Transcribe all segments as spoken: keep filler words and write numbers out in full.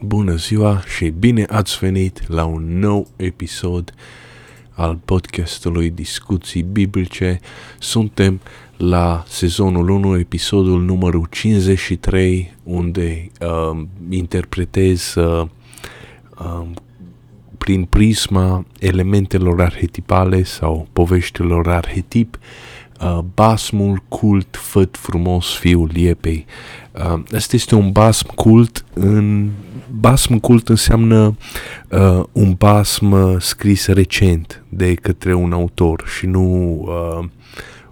Bună ziua și bine ați venit la un nou episod al podcastului Discuții Biblice. Suntem la sezonul unu, episodul numărul cincizeci și trei, unde uh, interpretez uh, uh, prin prisma elementelor arhetipale sau poveștilor arhetip Uh, basmul cult Făt Frumos fiul Iepei. Uh, asta este un basm cult. În... Basm cult înseamnă uh, un basm scris recent de către un autor și nu uh,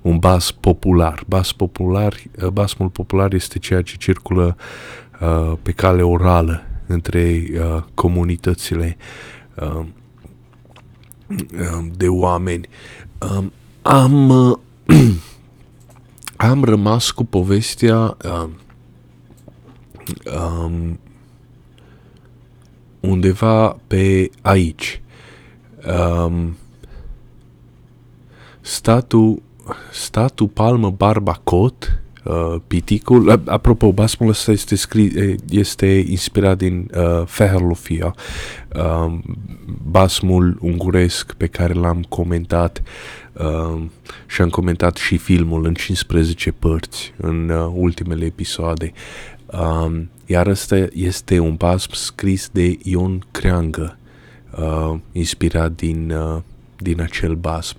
un basm popular. Basm popular uh, basmul popular este ceea ce circulă uh, pe cale orală între uh, comunitățile uh, uh, de oameni. Uh, am uh, Am rămas cu povestea uh, um, undeva pe aici. Um, Statu Statu Palmă-Barbă-Cot, uh, piticul. Apropo, basmul ăsta este, scris, este inspirat din uh, Fehérlófia, uh, basmul unguresc pe care l-am comentat. Uh, și am comentat și filmul în cincisprezece părți în uh, ultimele episoade. Uh, iar ăsta este un basm scris de Ion Creangă, uh, inspirat din, uh, din acel basm.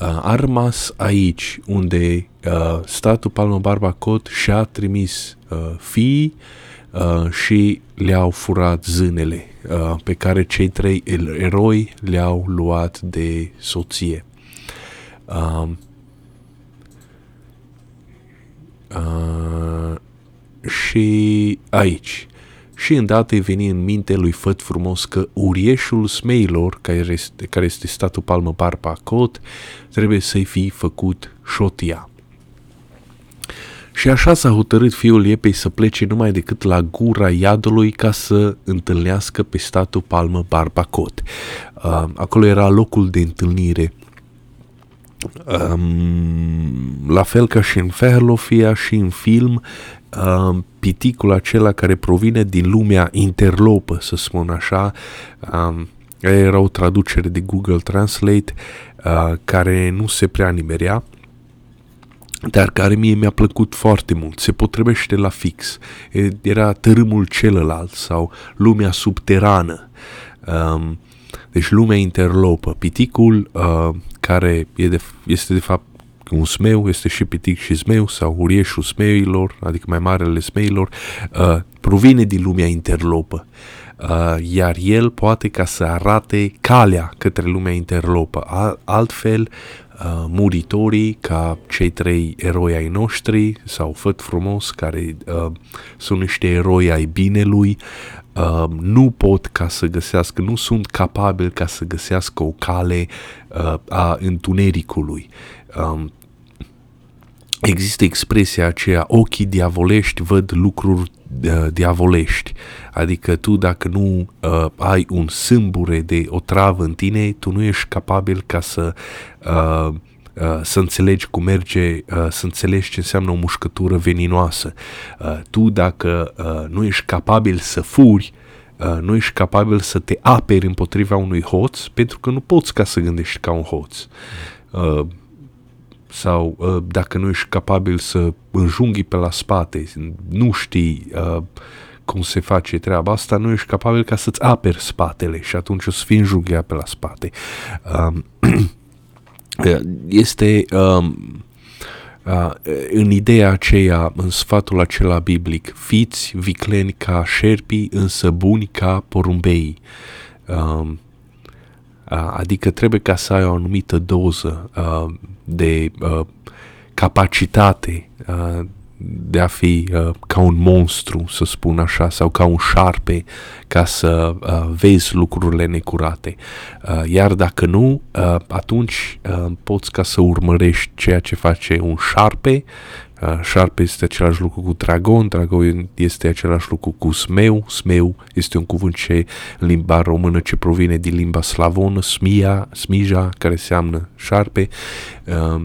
Uh, a rămas aici unde uh, Statu Palmă-Barbă-Cot și-a trimis uh, fiii uh, și le-au furat zânele uh, pe care cei trei eroi le-au luat de soție. Uh, uh, și aici și îndată îi veni în minte lui Făt Frumos că urieșul smeilor care este, care este Statu Palmă-Barbă-Cot trebuie să-i fi făcut șotia. Și așa s-a hotărât fiul Iepei să plece numai decât la gura iadului ca să întâlnească pe Statu Palmă-Barbă-Cot. Uh, acolo era locul de întâlnire. Um, la fel ca și în Fehérlófia și în film, um, piticul acela care provine din lumea interlopă, să spun așa, um, era o traducere de Google Translate uh, care nu se prea nimerea, dar care mie mi-a plăcut foarte mult. Se potrivește la fix. Era tărâmul celălalt sau lumea subterană. Um, Deci lumea interlopă. Piticul, uh, care e de, este de fapt un smeu, este și pitic și smeu, sau urieșul smeilor, adică mai marele smeilor, uh, provine din lumea interlopă. Uh, iar el poate ca să arate calea către lumea interlopă. Al- altfel, uh, muritorii, ca cei trei eroi ai noștri, sau Făt Frumos, care uh, sunt niște eroi ai binelui, Uh, nu pot ca să găsească, nu sunt capabil ca să găsească o cale uh, a întunericului. Uh, există expresia aceea, ochii diavolești văd lucruri uh, diavolești, adică tu dacă nu uh, ai un sâmbure de o travă în tine, tu nu ești capabil ca să... Uh, Uh, să înțelegi cum merge, uh, să înțelegi ce înseamnă o mușcătură veninoasă. Uh, tu dacă uh, nu ești capabil să furi, uh, nu ești capabil să te aperi împotriva unui hoț, pentru că nu poți ca să gândești ca un hoț. Uh, sau uh, dacă nu ești capabil să înjunghi pe la spate, nu știi... Uh, cum se face treaba asta, nu ești capabil ca să-ți aperi spatele și atunci o să fii înjunghiat pe la spate. Uh, Este um, uh, în ideea aceea, în sfatul acela biblic, fiți vicleni ca șerpii, însă buni ca porumbeii. Um, uh, adică trebuie ca să ai o anumită doză uh, de uh, capacitate uh, de a fi uh, ca un monstru, să spun așa, sau ca un șarpe, ca să uh, vezi lucrurile necurate. Uh, iar dacă nu, uh, atunci uh, poți ca să urmărești ceea ce face un șarpe. Uh, șarpe este același lucru cu dragon, dragon este același lucru cu smeu, smeu este un cuvânt ce în limba română ce provine din limba slavonă, smia, smija, care înseamnă șarpe. Uh,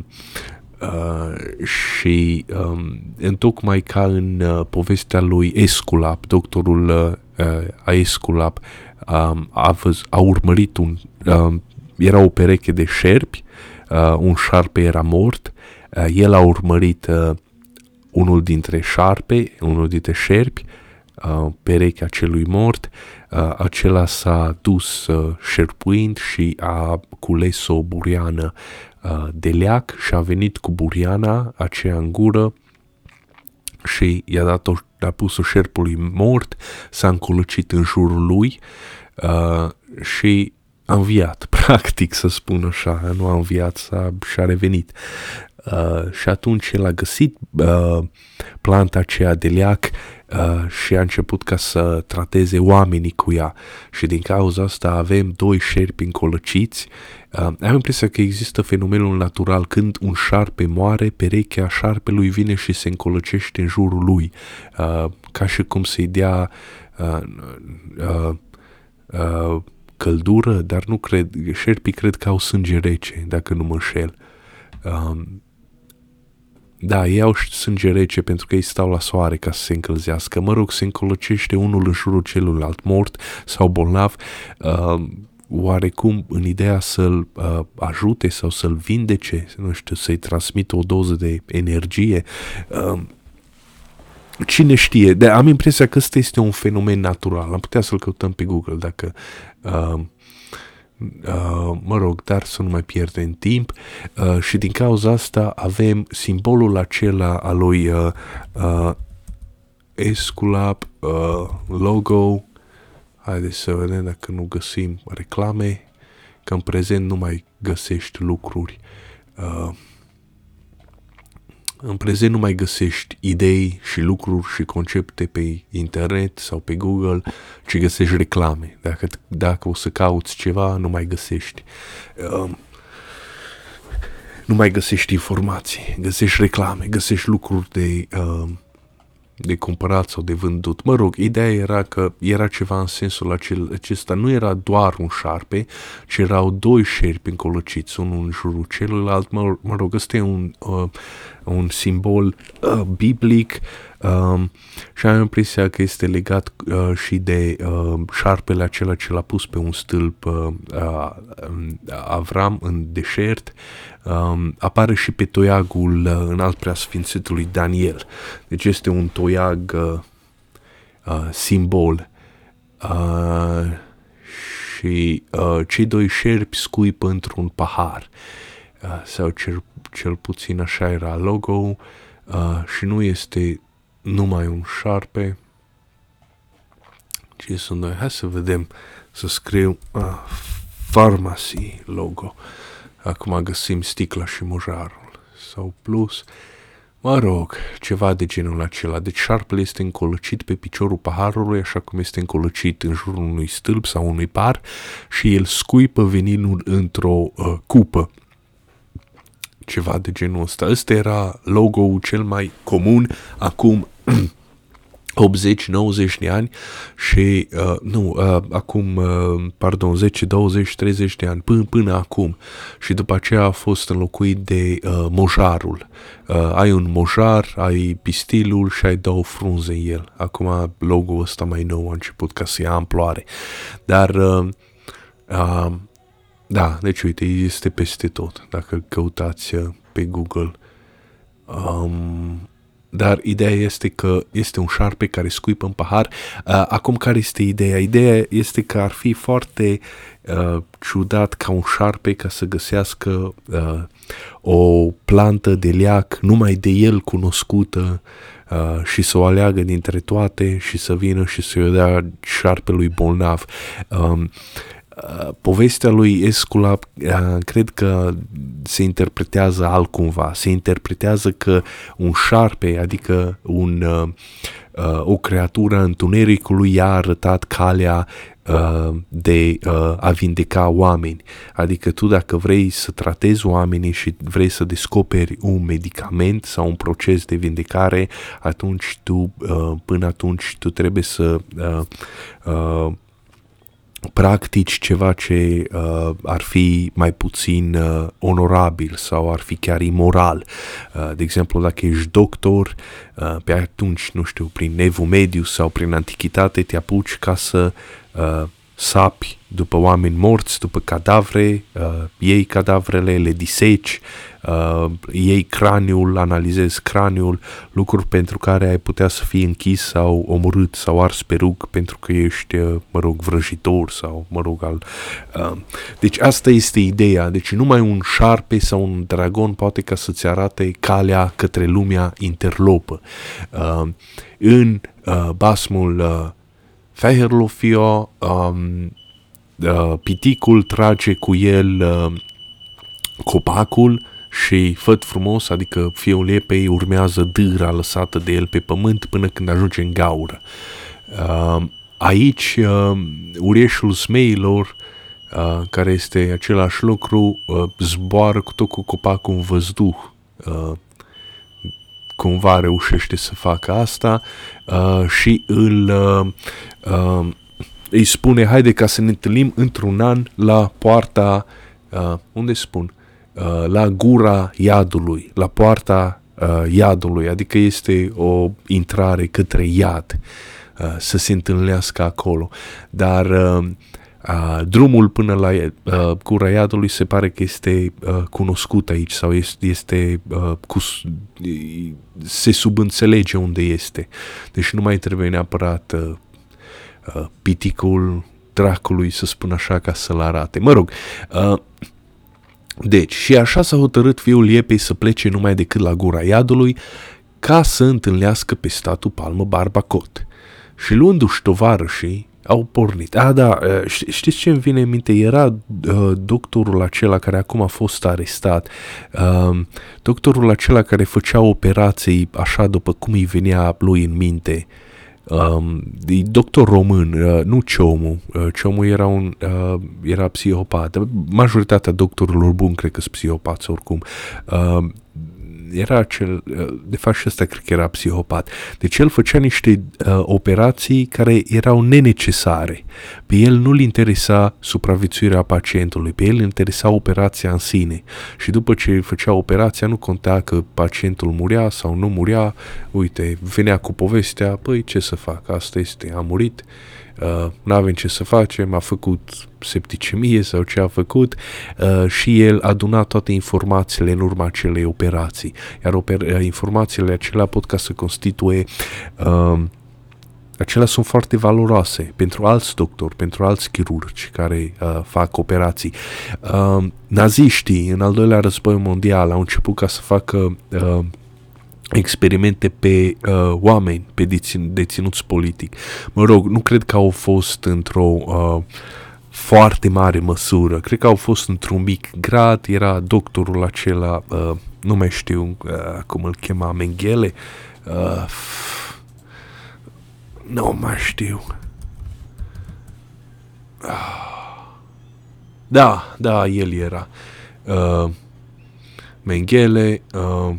Uh, și um, întocmai ca în uh, povestea lui Esculap, doctorul a Esculap a, a, a urmărit un... A, era o pereche de șerpi, uh, un șarpe era mort, uh, el a urmărit uh, unul dintre șarpe, unul dintre șerpi, uh, perechea celui mort, uh, acela s-a dus uh, șerpuind și a cules o buriană uh, de leac și a venit cu buriana aceea în gură și i-a dat-o, a pus-o șerpului mort, s-a încolăcit în jurul lui uh, și a înviat, practic, să spun așa, nu a înviat, s-a, și-a revenit. Uh, și atunci el a găsit uh, planta aceea de leac uh, și a început ca să trateze oamenii cu ea. Și din cauza asta avem doi șerpi încolăciți. Uh, am impresia că există fenomenul natural, când un șarpe moare, perechea șarpelui vine și se încolăcește în jurul lui. Uh, ca și cum să-i dea... Uh, uh, uh, căldură, dar nu cred, șerpii cred că au sânge rece, dacă nu mă înșel. Um, da, ei au sânge rece pentru că ei stau la soare ca să se încălzească. Mă rog, se încolăcește unul în jurul celuilalt, mort sau bolnav, um, oarecum în ideea să-l uh, ajute sau să-l vindece, nu știu, să-i transmită o doză de energie. Um, Cine știe, de, am impresia că ăsta este un fenomen natural, am putea să-l căutăm pe Google dacă, uh, uh, mă rog, dar să nu mai pierdem timp uh, și din cauza asta avem simbolul acela al lui uh, uh, Esculap, uh, logo, haideți să vedem dacă nu găsim reclame, că în prezent nu mai găsești lucruri. Uh, În prezent nu mai găsești idei și lucruri și concepte pe internet sau pe Google, ci găsești reclame. Dacă, dacă o să cauți ceva, nu mai găsești. Um, nu mai găsești informații, găsești reclame, găsești lucruri de, um, de cumpărat sau de vândut. Mă rog, ideea era că era ceva în sensul acel, acesta. Nu era doar un șarpe, ci erau doi șerpi încolăciți, unul în jurul celuilalt. Mă, mă rog, ăsta e un... Uh, un simbol uh, biblic uh, și am impresia că este legat uh, și de uh, șarpele acela ce l-a pus pe un stâlp uh, uh, Avram în deșert. Uh, apare și pe toiagul uh, înalt preasfințitului Daniel. Deci este un toiag uh, uh, simbol uh, și uh, cei doi șerpi scuipă într-un pahar uh, sau cer cel puțin așa era logo uh, și nu este numai un șarpe, ci sunt noi. Hai să vedem, să scriu uh, pharmacy logo. Acum găsim sticla și mojarul sau plus, mă rog, ceva de genul acela. Deci șarpele este încolăcit pe piciorul paharului, așa cum este încolăcit în jurul unui stâlp sau unui par și el scuipă veninul într-o uh, cupă. Ceva de genul ăsta. Ăsta era logo-ul cel mai comun acum optzeci nouăzeci de ani și, uh, nu, uh, acum, uh, pardon, zece, douăzeci, treizeci de ani, până, până acum. Și după aceea a fost înlocuit de uh, mojarul. Uh, ai un mojar, ai pistilul și ai două frunze în el. Acum logo-ul ăsta mai nou a început ca să ia amploare. Dar... Uh, uh, Da, deci uite, este peste tot, dacă căutați pe Google. Um, dar ideea este că este un șarpe care scuipă în pahar. Uh, acum, care este ideea? Ideea este că ar fi foarte uh, ciudat ca un șarpe ca să găsească uh, o plantă de leac numai de el cunoscută uh, și să o aleagă dintre toate și să vină și să-i dea șarpelui bolnav. Um, Povestea lui Esculap cred că se interpretează altcumva, se interpretează că un șarpe, adică un, o creatură a întunericului i-a arătat calea de a vindeca oameni, adică tu dacă vrei să tratezi oamenii și vrei să descoperi un medicament sau un proces de vindecare, atunci tu, până atunci tu trebuie să practici ceva ce uh, ar fi mai puțin uh, onorabil sau ar fi chiar imoral. Uh, de exemplu, dacă ești doctor, uh, pe atunci, nu știu, prin Evul Mediu sau prin Antichitate, te apuci ca să uh, sapi după oameni morți, după cadavre, uh, iei cadavrele, le diseci, uh, iei craniul, analizezi craniul, lucruri pentru care ai putea să fii închis sau omorât sau ars pe rug pentru că ești, uh, mă rog, vrăjitor sau, mă rog, al... Uh. Deci asta este ideea, deci numai un șarpe sau un dragon poate ca să-ți arate calea către lumea interlopă. Uh, în uh, basmul... Uh, Fehérlófia, um, uh, piticul trage cu el uh, copacul și Făt Frumos, adică fiul Iepei, urmează dâra lăsată de el pe pământ până când ajunge în gaură. Uh, aici, uh, urieșul zmeilor, uh, care este același lucru, uh, zboară cu tot cu copacul în văzduh. Uh, cumva reușește să facă asta uh, și îl uh, uh, îi spune: haide ca să ne întâlnim într-un an la poarta uh, unde spun? Uh, la gura iadului, la poarta uh, iadului, adică este o intrare către iad, uh, să se întâlnească acolo, dar uh, Uh, drumul până la uh, gura iadului se pare că este uh, cunoscut aici sau este, este uh, cu, se subînțelege unde este. Deci nu mai trebuie neapărat uh, uh, piticul dracului, să spun așa, ca să-l arate. Mă rog, uh, deci și așa s-a hotărât fiul Iepei să plece numai decât la gura iadului ca să întâlnească pe Statu Palmă-Barbă-Cot. Și luându-și tovarășii, au pornit. Ah, da, știți ce îmi vine în minte? Era uh, doctorul acela care acum a fost arestat, uh, doctorul acela care făcea operații așa după cum îi venea lui în minte. Uh, doctor român, uh, nu Ciomu. Uh, Ciomu era un uh, era psihopat. Majoritatea doctorilor buni cred că sunt psihopați oricum. Uh, Era cel, de fapt și ăsta cred că era psihopat. Deci el făcea niște uh, operații care erau nenecesare. Pe el nu-l interesa supraviețuirea pacientului, pe el interesa operația în sine. Și după ce făcea operația, nu conta că pacientul murea sau nu murea, uite, venea cu povestea: păi ce să fac, asta este, a murit, uh, n-avem ce să facem, a făcut septicemie sau ce a făcut, uh, și el aduna toate informațiile în urma acelei operații, iar oper- informațiile acelea pot ca să constituie uh, acelea sunt foarte valoroase pentru alți doctori, pentru alți chirurgi care uh, fac operații. Uh, naziștii în al doilea război mondial au început ca să facă uh, experimente pe uh, oameni, pe dețin- deținuți politic. Mă rog, nu cred că au fost într-o uh, foarte mare măsură. Cred că au fost într-un mic grad. Era doctorul acela, uh, nu mai știu uh, cum îl chema, Mengele. Uh, nu mai știu. Uh, da, da, el era. Uh, Mengele. Uh,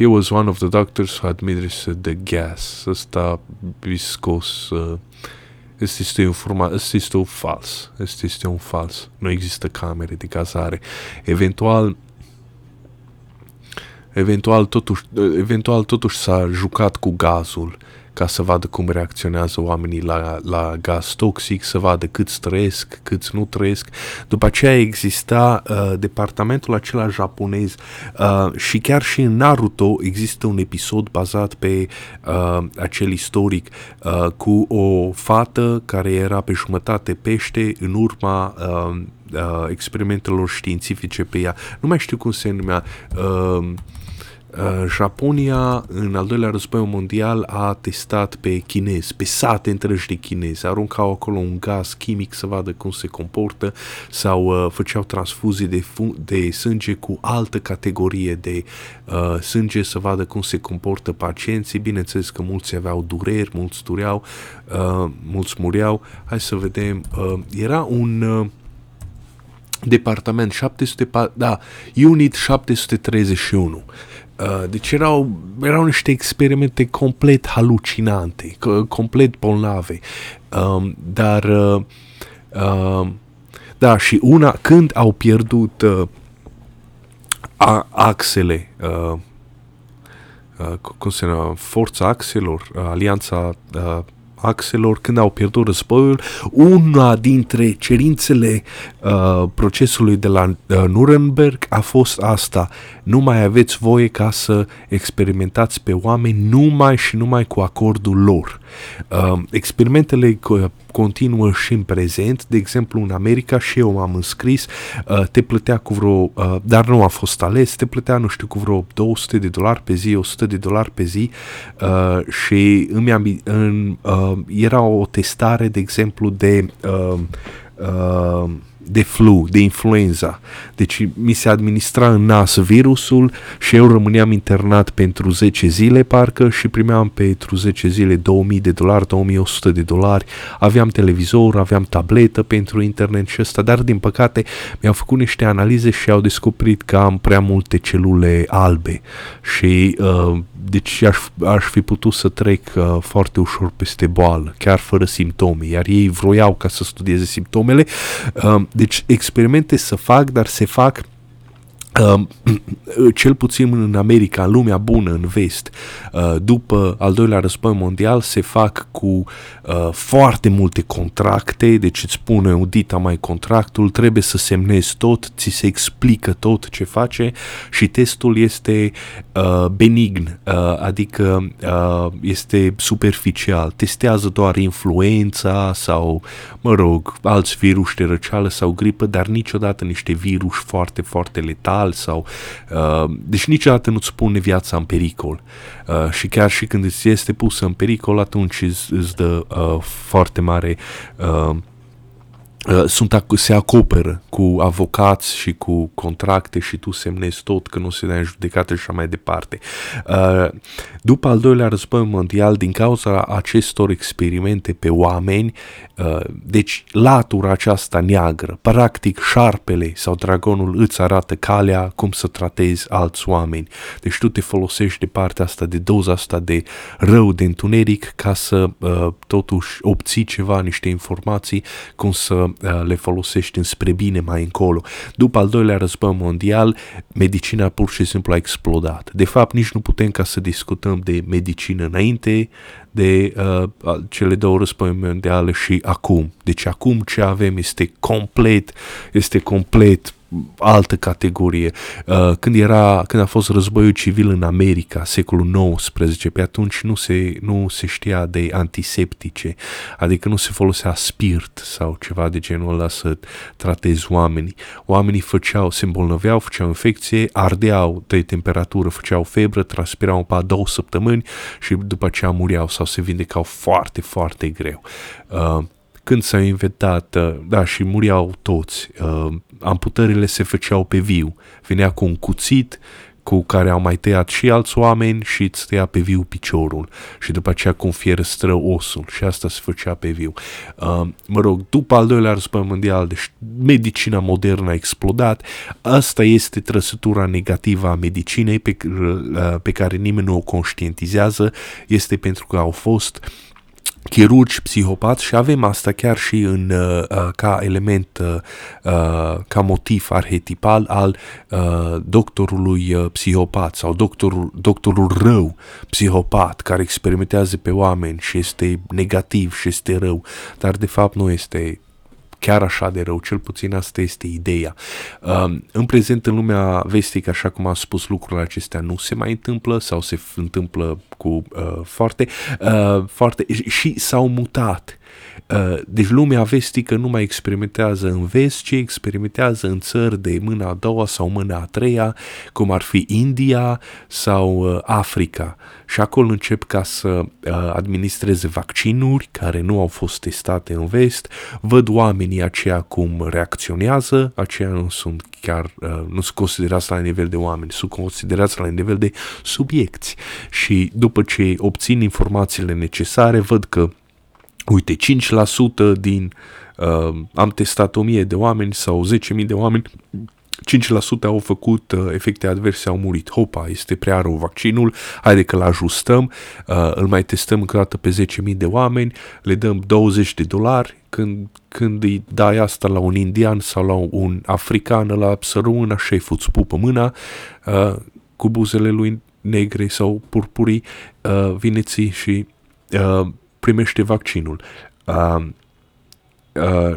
He was one of the doctors who administered the gas. Ăsta viscos. Ăsta este un format, ăsta este un fals. Ăsta este un fals. Nu există camere de cazare. Eventual, eventual totuși, eventual totuși s-a jucat cu gazul ca să vadă cum reacționează oamenii la, la gaz toxic, să vadă câți trăiesc, câți nu trăiesc. După aceea exista uh, departamentul acela japonez uh, și chiar și în Naruto există un episod bazat pe uh, acel istoric uh, cu o fată care era pe jumătate pește în urma uh, uh, experimentelor științifice pe ea. Nu mai știu cum se numea... Uh, Uh, Japonia în al doilea război mondial a testat pe chinezi, pe sate întregi de chinezi, aruncau acolo un gaz chimic să vadă cum se comportă sau uh, făceau transfuzii de, fun- de sânge cu altă categorie de uh, sânge să vadă cum se comportă pacienții. Bineînțeles că mulți aveau dureri, mulți dureau, uh, mulți mureau. Hai să vedem, uh, era un... Uh, Departament șapte sute patru, da, Unit șapte sute treizeci și unu. Deci erau, erau niște experimente complet halucinante, complet bolnave. Um, dar, uh, uh, da, și una, când au pierdut uh, a, axele, uh, uh, cum se numește, forța axelor, uh, alianța uh, axelor, când au pierdut războiul, una dintre cerințele uh, procesului de la uh, Nuremberg a fost asta: nu mai aveți voie ca să experimentați pe oameni numai și numai cu acordul lor. Uh, experimentele cu, continuă și în prezent, de exemplu în America, și eu m-am înscris, uh, te plătea cu vreo, uh, dar nu a fost ales, te plătea, nu știu, cu vreo două sute de dolari pe zi, o sută de dolari pe zi, uh, și îmi am, în, uh, era o testare, de exemplu, de uh, uh, de flu, de influenza. Deci mi se administra în nas virusul și eu rămâneam internat pentru zece zile parcă și primeam pentru zece zile două mii de dolari, două mii o sută de dolari. Aveam televizor, aveam tabletă pentru internet și ăsta, dar din păcate mi-au făcut niște analize și au descoperit că am prea multe celule albe și uh, deci aș, aș fi putut să trec uh, foarte ușor peste boală, chiar fără simptome, iar ei vroiau ca să studieze simptomele. Uh, Deci experimente se fac, dar se fac uh, cel puțin în America, în lumea bună, în vest, uh, după al doilea război mondial, se fac cu uh, foarte multe contracte. Deci îți spune audita mai contractul, trebuie să semnezi tot, ți se explică tot ce face și testul este uh, benign, uh, adică uh, este superficial, testează doar influența sau, mă rog, alți virus de răceală sau gripă, dar niciodată niște virus foarte, foarte letali sau, uh, deci niciodată nu-ți pune viața în pericol, uh, și chiar și când îți este pusă în pericol, atunci îți, îți dă uh, foarte mare uh, uh, sunt, se acoperă cu avocați și cu contracte și tu semnezi tot că nu se dă în judecată și așa mai departe. Uh, după al doilea război mondial, din cauza acestor experimente pe oameni, uh, deci latura aceasta neagră, practic șarpele sau dragonul îți arată calea cum să tratezi alți oameni. Deci tu te folosești de partea asta, de doza asta de rău, de întuneric, ca să uh, totuși obții ceva, niște informații, cum să uh, le folosești înspre bine mai încolo. După al doilea război mondial, medicina pur și simplu a explodat. De fapt, nici nu putem ca să discutăm de medicină înainte de uh, cele două război mondiale și acum. Deci acum ce avem este complet, este complet altă categorie. Uh, când era, când a fost războiul civil în America, secolul nouăsprezece, pe atunci nu se, nu se știa de antiseptice, adică nu se folosea spirit sau ceva de genul ăla să tratezi oamenii. Oamenii făceau, se îmbolnăveau, făceau infecție, ardeau de temperatură, făceau febră, transpirau pe două săptămâni și după aceea muriau sau se vindecau foarte, foarte greu. Uh, Când s-a inventat, da, și muriau toți, uh, amputările se făceau pe viu. Vinea cu un cuțit cu care au mai tăiat și alți oameni și îți tăia pe viu piciorul și după aceea cu un fierăstră osul și asta se făcea pe viu. Uh, mă rog, după al doilea război mondial, deci medicina modernă a explodat. Asta este trăsătura negativă a medicinei pe, uh, pe care nimeni nu o conștientizează. Este pentru că au fost chirurgi, psihopați și avem asta chiar și în, uh, ca element, uh, ca motiv arhetipal al uh, doctorului uh, psihopat sau doctorul, doctorul rău, psihopat, care experimentează pe oameni și este negativ și este rău, dar de fapt nu este chiar așa de rău, cel puțin asta este ideea. În prezent, în lumea vestică, așa cum am spus, lucrurile acestea nu se mai întâmplă sau se întâmplă cu uh, foarte, uh, foarte și s-au mutat. Uh, deci lumea vestică nu mai experimentează în vest, ci experimentează în țări de mâna a doua sau mâna a treia, cum ar fi India sau uh, Africa. Și acolo încep ca să uh, administreze vaccinuri care nu au fost testate în vest, văd oamenii aceia cum reacționează, aceia nu sunt chiar, uh, nu sunt considerați la nivel de oameni, sunt considerați la nivel de subiecti. Și după ce obțin informațiile necesare, văd că uite, cinci la sută din, uh, am testat o mie de oameni sau zece mii de oameni, cinci la sută au făcut uh, efecte adverse, au murit. Hopa, este prea rău vaccinul, haide că-l ajustăm, uh, îl mai testăm încă o dată pe zece mii de oameni, le dăm douăzeci de dolari, când, când îi dai asta la un indian sau la un african, ăla sără mâna, șeful îți pupă mâna, uh, cu buzele lui negre sau purpurii, uh, vine ți și uh, primește vaccinul. Uh, Uh,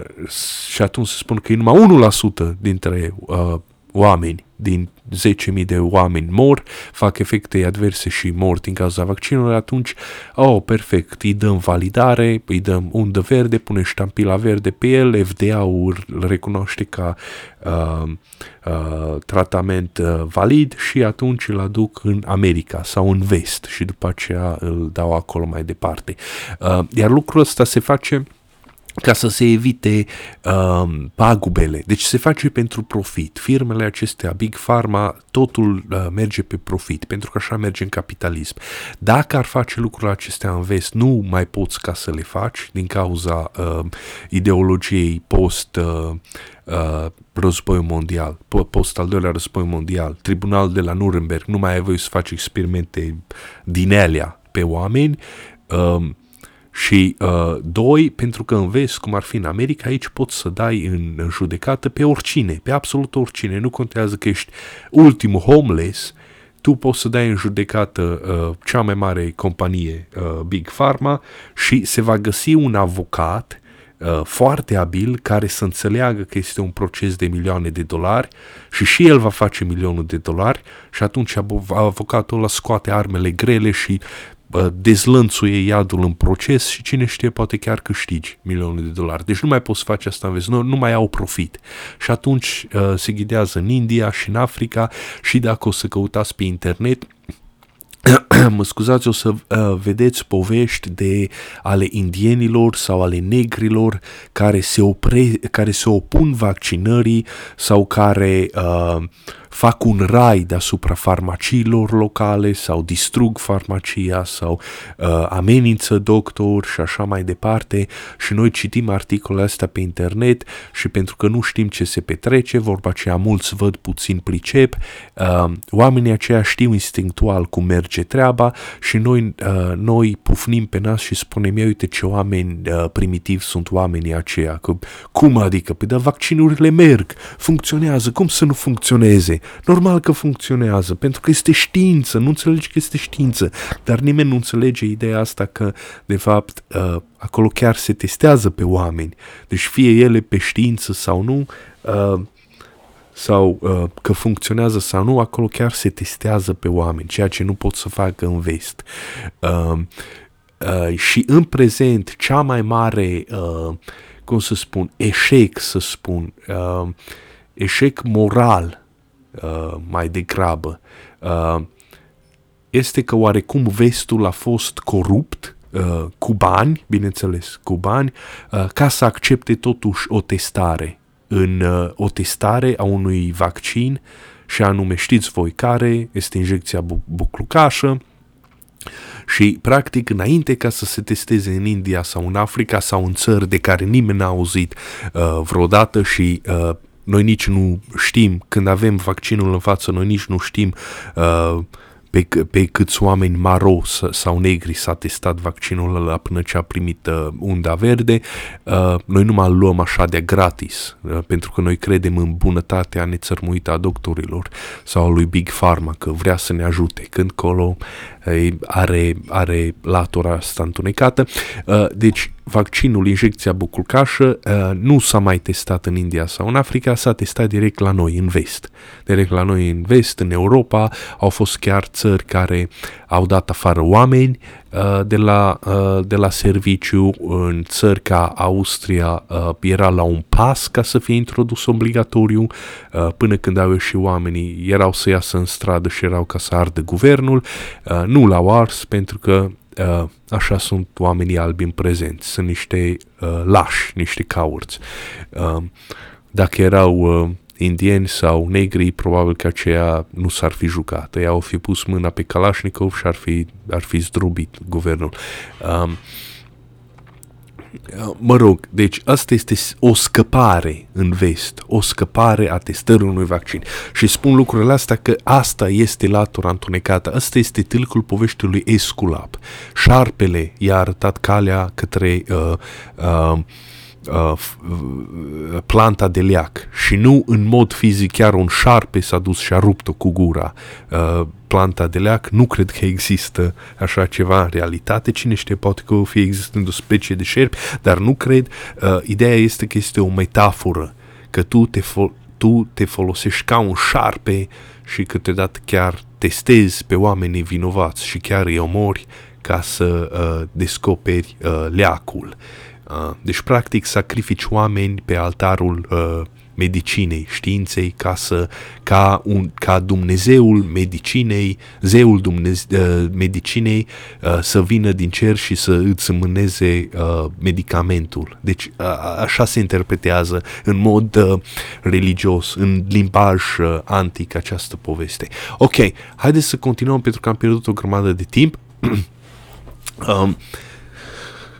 și atunci se spun că e numai unu la sută dintre uh, oameni, din zece mii de oameni mor, fac efecte adverse și mor din cauza vaccinului, atunci, oh, perfect, îi dăm validare, îi dăm undă verde, pune ștampila verde pe el, F D A-ul îl recunoaște ca uh, uh, tratament uh, valid și atunci îl aduc în America sau în vest și după aceea îl dau acolo mai departe. Uh, iar lucrul ăsta se face ca să se evite um, pagubele. Deci se face pentru profit. Firmele acestea, Big Pharma, totul uh, merge pe profit, pentru că așa merge în capitalism. Dacă ar face lucrurile acestea în vest, nu mai poți ca să le faci din cauza uh, ideologiei post uh, Uh, război mondial, post al doilea război mondial, tribunal de la Nuremberg, nu mai ai voie să faci experimente din alea pe oameni. Uh, Și uh, doi, pentru că în vest, cum ar fi în America, aici poți să dai în judecată pe oricine, pe absolut oricine. Nu contează că ești ultimul homeless, tu poți să dai în judecată uh, cea mai mare companie, uh, Big Pharma, și se va găsi un avocat uh, foarte abil care să înțeleagă că este un proces de milioane de dolari și și el va face milionul de dolari și atunci avocatul ăla scoate armele grele și dezlănțuie iadul în proces și cine știe, poate chiar câștigi milioane de dolari. Deci nu mai poți face asta în vest, nu, nu mai au profit. Și atunci uh, se ghidează în India și în Africa și dacă o să căutați pe internet, mă scuzați, o să uh, vedeți povești de ale indienilor sau ale negrilor care se, opre, care se opun vaccinării sau care uh, fac un rai deasupra farmaciilor locale sau distrug farmacia sau uh, amenință doctor și așa mai departe și noi citim articolele astea pe internet și pentru că nu știm ce se petrece, vorba aceea mulți văd puțin pricep, uh, oamenii aceia știu instinctual cum merge treaba și noi, uh, noi pufnim pe nas și spunem, ia uite ce oameni uh, primitivi sunt oamenii aceia, că, cum adică? Păi da, vaccinurile merg, funcționează, cum să nu funcționeze? Normal că funcționează, pentru că este știință, nu înțelegi că este știință, dar nimeni nu înțelege ideea asta că, de fapt, acolo chiar se testează pe oameni, deci fie ele pe știință sau nu, sau că funcționează sau nu, acolo chiar se testează pe oameni, ceea ce nu pot să facă în vest. Și în prezent, cea mai mare, cum să spun, eșec, să spun, eșec moral, Uh, mai degrabă uh, este că oarecum vestul a fost corupt uh, cu bani, bineînțeles cu bani, uh, ca să accepte totuși o testare în uh, o testare a unui vaccin și anume știți voi care este injecția bu- buclucașă și practic înainte ca să se testeze în India sau în Africa sau în țări de care nimeni n-a auzit uh, vreodată și uh, noi nici nu știm, când avem vaccinul în față, noi nici nu știm uh, pe, pe câți oameni maro sau negri s-a testat vaccinul ăla până ce a primit uh, unda verde. Uh, noi nu mai luăm așa de gratis, uh, pentru că noi credem în bunătatea nețărmuită a doctorilor sau a lui Big Pharma, că vrea să ne ajute, când colo uh, are, are latura asta întunecată. Uh, deci, vaccinul, injecția buclucașă nu s-a mai testat în India sau în Africa, s-a testat direct la noi, în vest. Direct la noi, în vest, în Europa, au fost chiar țări care au dat afară oameni de la, de la serviciu, în țări ca Austria era la un pas ca să fie introdus obligatoriu, până când au ieșit oamenii, erau să iasă în stradă și erau ca să ardă guvernul, nu l-au ars pentru că Uh, așa sunt oamenii albi în prezent, sunt niște uh, lași, niște cowards. Uh, dacă erau uh, indieni sau negri, probabil că aceia nu s-ar fi jucat. Ei au fi pus mâna pe Kalashnikov și ar fi, ar fi zdrobit guvernul. Uh, Mă rog, deci asta este o scăpare în vest, o scăpare a testării unui vaccin. Și spun lucrurile astea că asta este latura întunecată, asta este tâlcul poveștii lui Esculap. Șarpele i-a arătat calea către uh, uh, uh, planta de leac și nu în mod fizic, chiar un șarpe s-a dus și a rupt-o cu gura. Uh, planta de leac, nu cred că există așa ceva în realitate, cine știe, poate că o fie existând o specie de șerpi, dar nu cred. Uh, ideea este că este o metaforă, că tu te, fo- tu te folosești ca un șarpe și câteodată chiar testezi pe oamenii vinovați și chiar îi omori ca să uh, descoperi uh, leacul. Uh, deci, practic, sacrifici oameni pe altarul uh, medicinei, științei, ca să ca un ca Dumnezeul medicinei, zeul Dumneze, uh, medicinei uh, să vină din cer și să îți mâneze uh, medicamentul. Deci uh, așa se interpretează în mod uh, religios, în limbaj uh, antic această poveste. Ok, haideți să continuăm pentru că am pierdut o grămadă de timp. um,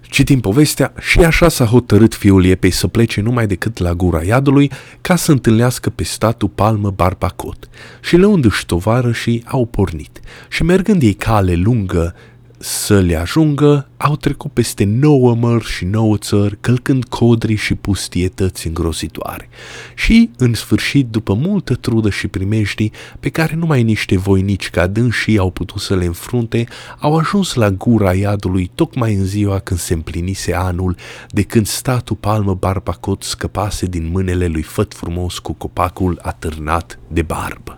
Citim povestea. Și așa s-a hotărât fiul Iepei să plece numai decât la gura iadului ca să întâlnească pe Statu Palmă-Barbă-Cot. Și lăundu-și tovarășii au pornit. Și mergând ei cale lungă să le ajungă, au trecut peste nouă mări și nouă țări, călcând codrii și pustietăți îngrozitoare. Și, în sfârșit, după multă trudă și primejdii, pe care numai niște voinici ca dânsii au putut să le înfrunte, au ajuns la gura iadului tocmai în ziua când se împlinise anul, de când Statu Palmă-Barbă-Cot scăpase din mâinile lui Făt Frumos cu copacul atârnat de barbă.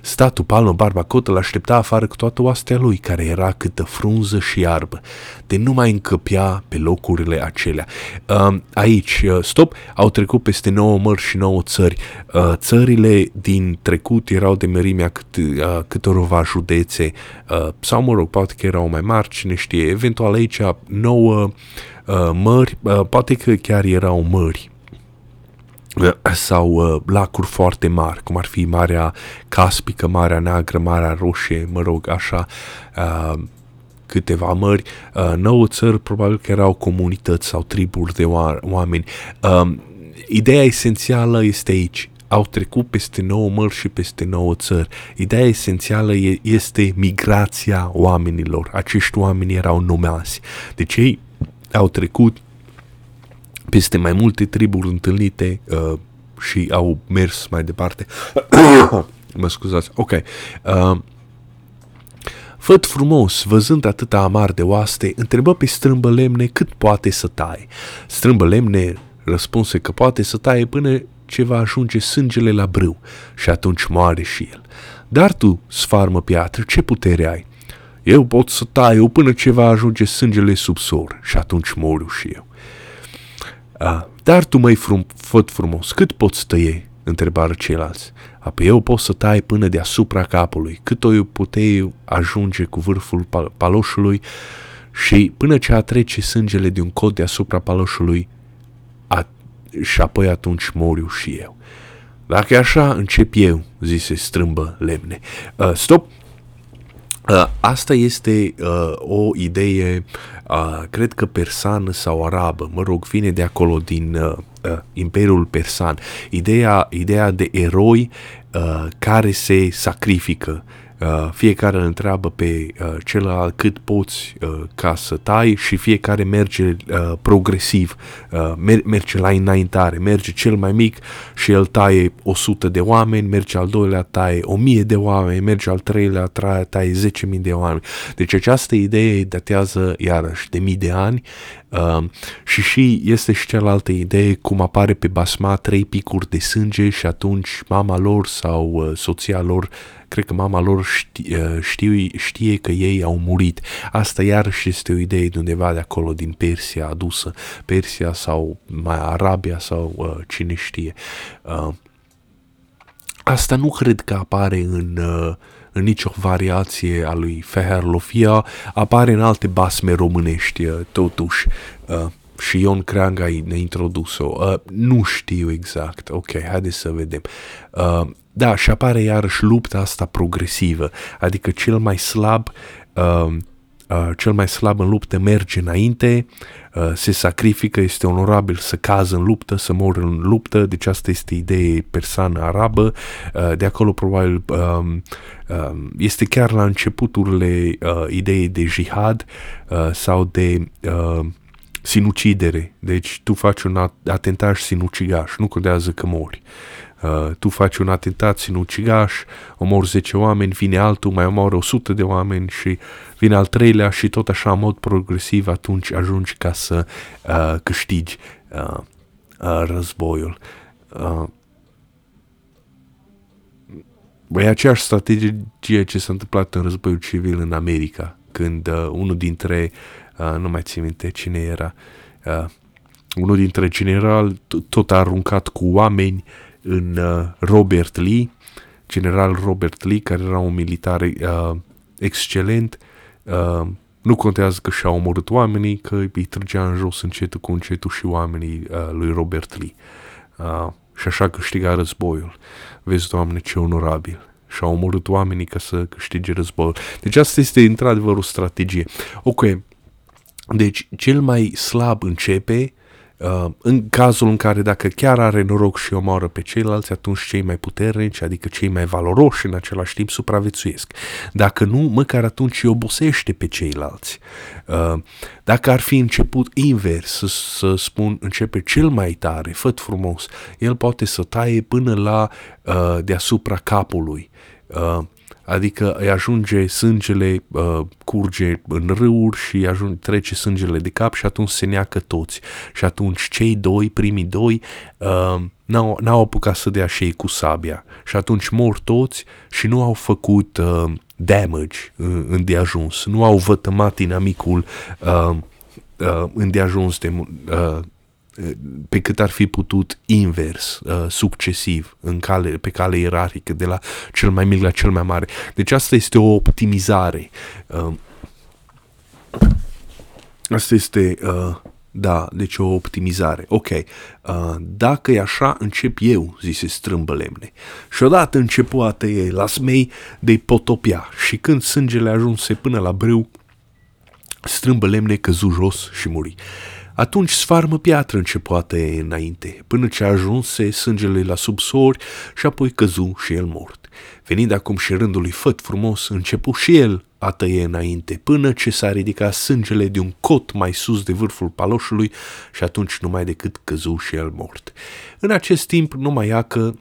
Statu Palmă-Barbă-Cot îl aștepta afară cu toată oastea lui, care era câtă frunză și iarbă, de nu mai încăpea pe locurile acelea. Aici, stop, au trecut peste nouă mări și nouă țări. Țările din trecut erau de mărimea cât, câtorva județe, sau mă rog, poate că erau mai mari, cine știe, eventual aici nouă mări, poate că chiar erau mări sau uh, lacuri foarte mari, cum ar fi Marea Caspică, Marea Neagră, Marea Roșie, mă rog, așa, uh, câteva mări, uh, nouă țări, probabil că erau comunități sau triburi de oameni. Uh, ideea esențială este aici. Au trecut peste nouă mări și peste nouă țări. Ideea esențială este migrația oamenilor. Acești oameni erau nomazi. Deci ei au trecut peste mai multe triburi întâlnite uh, și au mers mai departe. Mă scuzați. Ok. Uh, Făt Frumos, văzând atâta amar de oaste, întrebă pe Strâmbă Lemne cât poate să taie. Strâmbă Lemne răspunse că poate să taie până ce va ajunge sângele la brâu și atunci moare și el. Dar tu, sfarmă piatră, ce putere ai? Eu pot să tai până ce va ajunge sângele sub sor și atunci moriu și eu. Uh, dar tu, măi, frum, Făt Frumos, cât poți tăie? Întrebară ceilalți. Apoi eu pot să tai până deasupra capului, cât o putei ajunge cu vârful pal- paloșului și până ce atrece sângele de un cod deasupra paloșului a- și apoi atunci moriu și eu. Dacă e așa, încep eu, zise Strâmbă Lemne. Uh, stop! Uh, asta este uh, o idee, uh, cred că persană sau arabă, mă rog, vine de acolo din uh, uh, Imperiul Persan. Ideea, ideea de eroi uh, care se sacrifică. Uh, fiecare îl întreabă pe uh, celălalt cât poți uh, ca să tai și fiecare merge uh, progresiv, uh, mer- merge la înaintare, merge cel mai mic și el taie o sută de oameni, merge al doilea, taie o mie de oameni, merge al treilea, taie zece mii de oameni. Deci această idee datează iarăși de mii de ani. Uh, și și este și cealaltă idee, cum apare pe basma trei picuri de sânge și atunci mama lor sau uh, soția lor, cred că mama lor știe, știe, știe că ei au murit. Asta iarăși este o idee de undeva de acolo, din Persia adusă, Persia sau mai Arabia sau uh, cine știe. Uh, asta nu cred că apare în... Uh, în nicio variație a lui Fehérlófia, apare în alte basme românești, totuși. Uh, și Ion Creangă ne-a introdus-o. Uh, nu știu exact. Ok, haideți să vedem. Uh, da, și apare iarăși lupta asta progresivă. Adică cel mai slab uh, cel mai slab în luptă merge înainte, se sacrifică, este onorabil să cază în luptă, să mor în luptă, deci asta este idee persană-arabă, de acolo probabil este chiar la începuturile ideii de jihad sau de sinucidere, deci tu faci un atentat și sinucigaș, nu contează că mori. Uh, tu faci un atentat, sinucigaș, omori zece oameni, vine altul, mai omori o sută de oameni și vine al treilea și tot așa, în mod progresiv, atunci ajungi ca să uh, câștigi uh, uh, războiul. Uh, e aceeași strategie ce s-a întâmplat în războiul civil în America, când uh, unul dintre, uh, nu mai țin minte cine era, uh, unul dintre generali tot a aruncat cu oameni în Robert Lee, general Robert Lee, care era un militar uh, excelent, uh, nu contează că și-a omorât oamenii, că îi trăgea în jos încetul cu încetul și oamenii uh, lui Robert Lee. Uh, și așa câștiga războiul. Vezi, Doamne, ce onorabil! Și-a omorât oamenii ca să câștige războiul. Deci asta este într-adevăr o strategie. Ok, deci cel mai slab începe. Uh, în cazul în care dacă chiar are noroc și omoară pe ceilalți, atunci cei mai puternici, adică cei mai valoroși în același timp, supraviețuiesc. Dacă nu, măcar atunci îi obosește pe ceilalți. Uh, dacă ar fi început invers, să, să spun, începe cel mai tare, Făt Frumos, el poate să taie până la uh, deasupra capului. Uh, Adică îi ajunge sângele, uh, curge în râuri și ajunge, trece sângele de cap și atunci se neacă toți. Și atunci cei doi, primii doi, uh, n-au, n-au apucat să dea și ei cu sabia. Și atunci mor toți și nu au făcut uh, damage uh, îndeajuns, nu au vătămat inamicul uh, uh, îndeajuns de... Uh, pe cât ar fi putut invers, uh, succesiv, în cale, pe cale ierarhică, de la cel mai mic la cel mai mare. Deci asta este o optimizare. Uh, asta este, uh, da, deci o optimizare. Ok, uh, dacă e așa, încep eu, zise Strâmbălemne. Și odată începu a tăie la smei de potopia și când sângele ajunse până la brâu, Strâmbălemne căzu jos și muri. Atunci sfarmă piatră începoate înainte, până ce ajunse sângele la subsori și apoi căzu și el mort. Venind acum și rândul lui Făt Frumos, începu și el a tăie înainte, până ce s-a ridicat sângele de un cot mai sus de vârful paloșului și atunci numai decât căzu și el mort. În acest timp numai ia că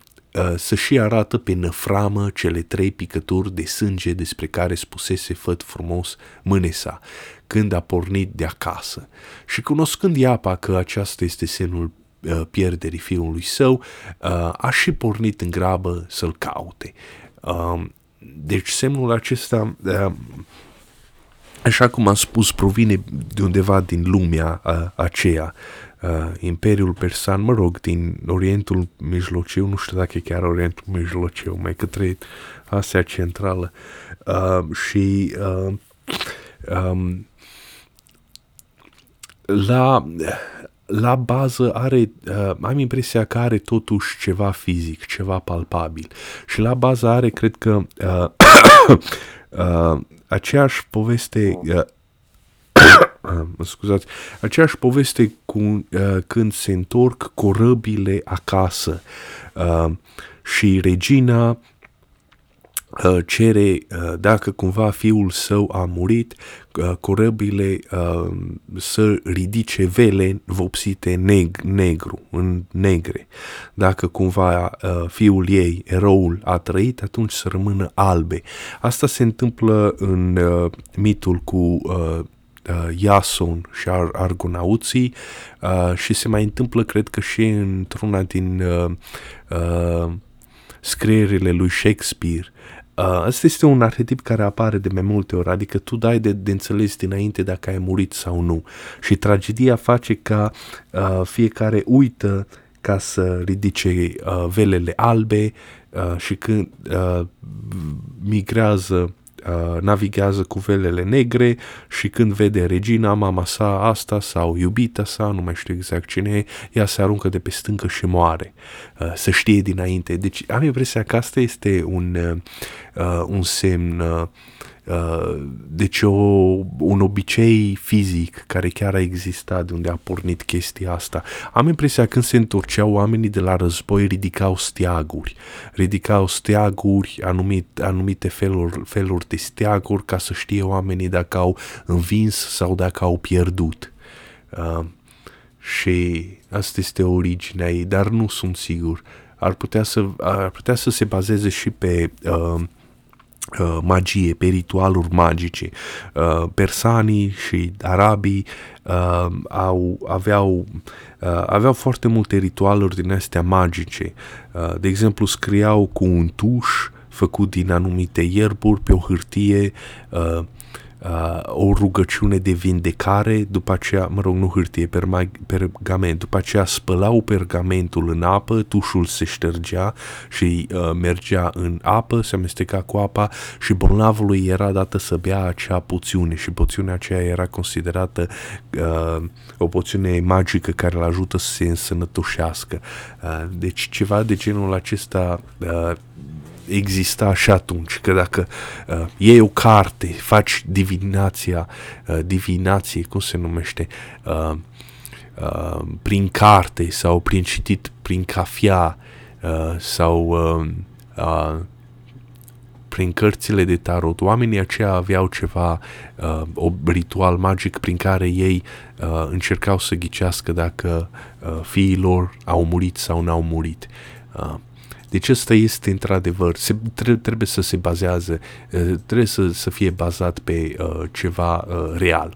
să și arată pe năframă cele trei picături de sânge despre care spusese Făt Frumos mâne sa, când a pornit de acasă. Și cunoscând Iapa că aceasta este semnul uh, pierderii fiului său, uh, a și pornit în grabă să-l caute. Uh, deci semnul acesta, uh, așa cum am spus, provine de undeva din lumea uh, aceea. Uh, Imperiul Persan, mă rog, din Orientul Mijlociu, nu știu dacă e chiar Orientul Mijlociu, mai către Asia Centrală. Uh, și uh, um, la, la bază are, uh, am impresia că are totuși ceva fizic, ceva palpabil. Și la bază are, cred că, uh, uh, aceeași poveste... Uh, scuzați, aceeași poveste cu uh, când se întorc corăbile acasă uh, și regina uh, cere uh, dacă cumva fiul său a murit, uh, corăbile uh, să ridice vele vopsite neg- negru, în negre. Dacă cumva uh, fiul ei, eroul, a trăit, atunci să rămână albe. Asta se întâmplă în uh, mitul cu uh, Iason și Ar- Argonauții uh, și se mai întâmplă, cred că și într-una din uh, uh, scrierile lui Shakespeare. Uh, asta este un arhetip care apare de mai multe ori, adică tu dai de, de înțeles dinainte dacă ai murit sau nu. Și tragedia face ca uh, fiecare uită ca să ridice uh, velele albe uh, și când uh, migrează Uh, navighează cu velele negre și când vede regina, mama sa asta sau iubita sa, nu mai știu exact cine e, ea se aruncă de pe stâncă și moare. Uh, să știe dinainte. Deci am impresia că asta este un, uh, un semn uh, Deci o, un obicei fizic care chiar a existat, de unde a pornit chestia asta. Am impresia când se întorceau oamenii de la război, ridicau steaguri. Ridicau steaguri, anumit, anumite feluri, feluri de steaguri, ca să știe oamenii dacă au învins sau dacă au pierdut. Uh, și asta este originea ei, dar nu sunt sigur. Ar putea să, ar putea să se bazeze și pe... Uh, magie, pe ritualuri magice. Persanii și arabii au, aveau, aveau foarte multe ritualuri din astea magice. De exemplu, scriau cu un tuș făcut din anumite ierburi pe o hârtie o rugăciune de vindecare, după aceea, mă rog, nu hârtie, pergament, după aceea spălau pergamentul în apă, tușul se ștergea și uh, mergea în apă, se amesteca cu apa și bolnavului era dată să bea acea poțiune și poțiunea aceea era considerată uh, o poțiune magică care îl ajută să se însănătoșească. Uh, deci ceva de genul acesta uh, exista și atunci, că dacă uh, iei o carte, faci divinația, uh, divinație, cum se numește, uh, uh, prin carte sau prin citit, prin cafea uh, sau uh, uh, prin cărțile de tarot, oamenii aceia aveau ceva, uh, o ritual magic prin care ei uh, încercau să ghicească dacă uh, fiii lor au murit sau n-au murit. Uh, Deci ăsta este într-adevăr, se, trebuie să se bazează, trebuie să, să fie bazat pe uh, ceva uh, real.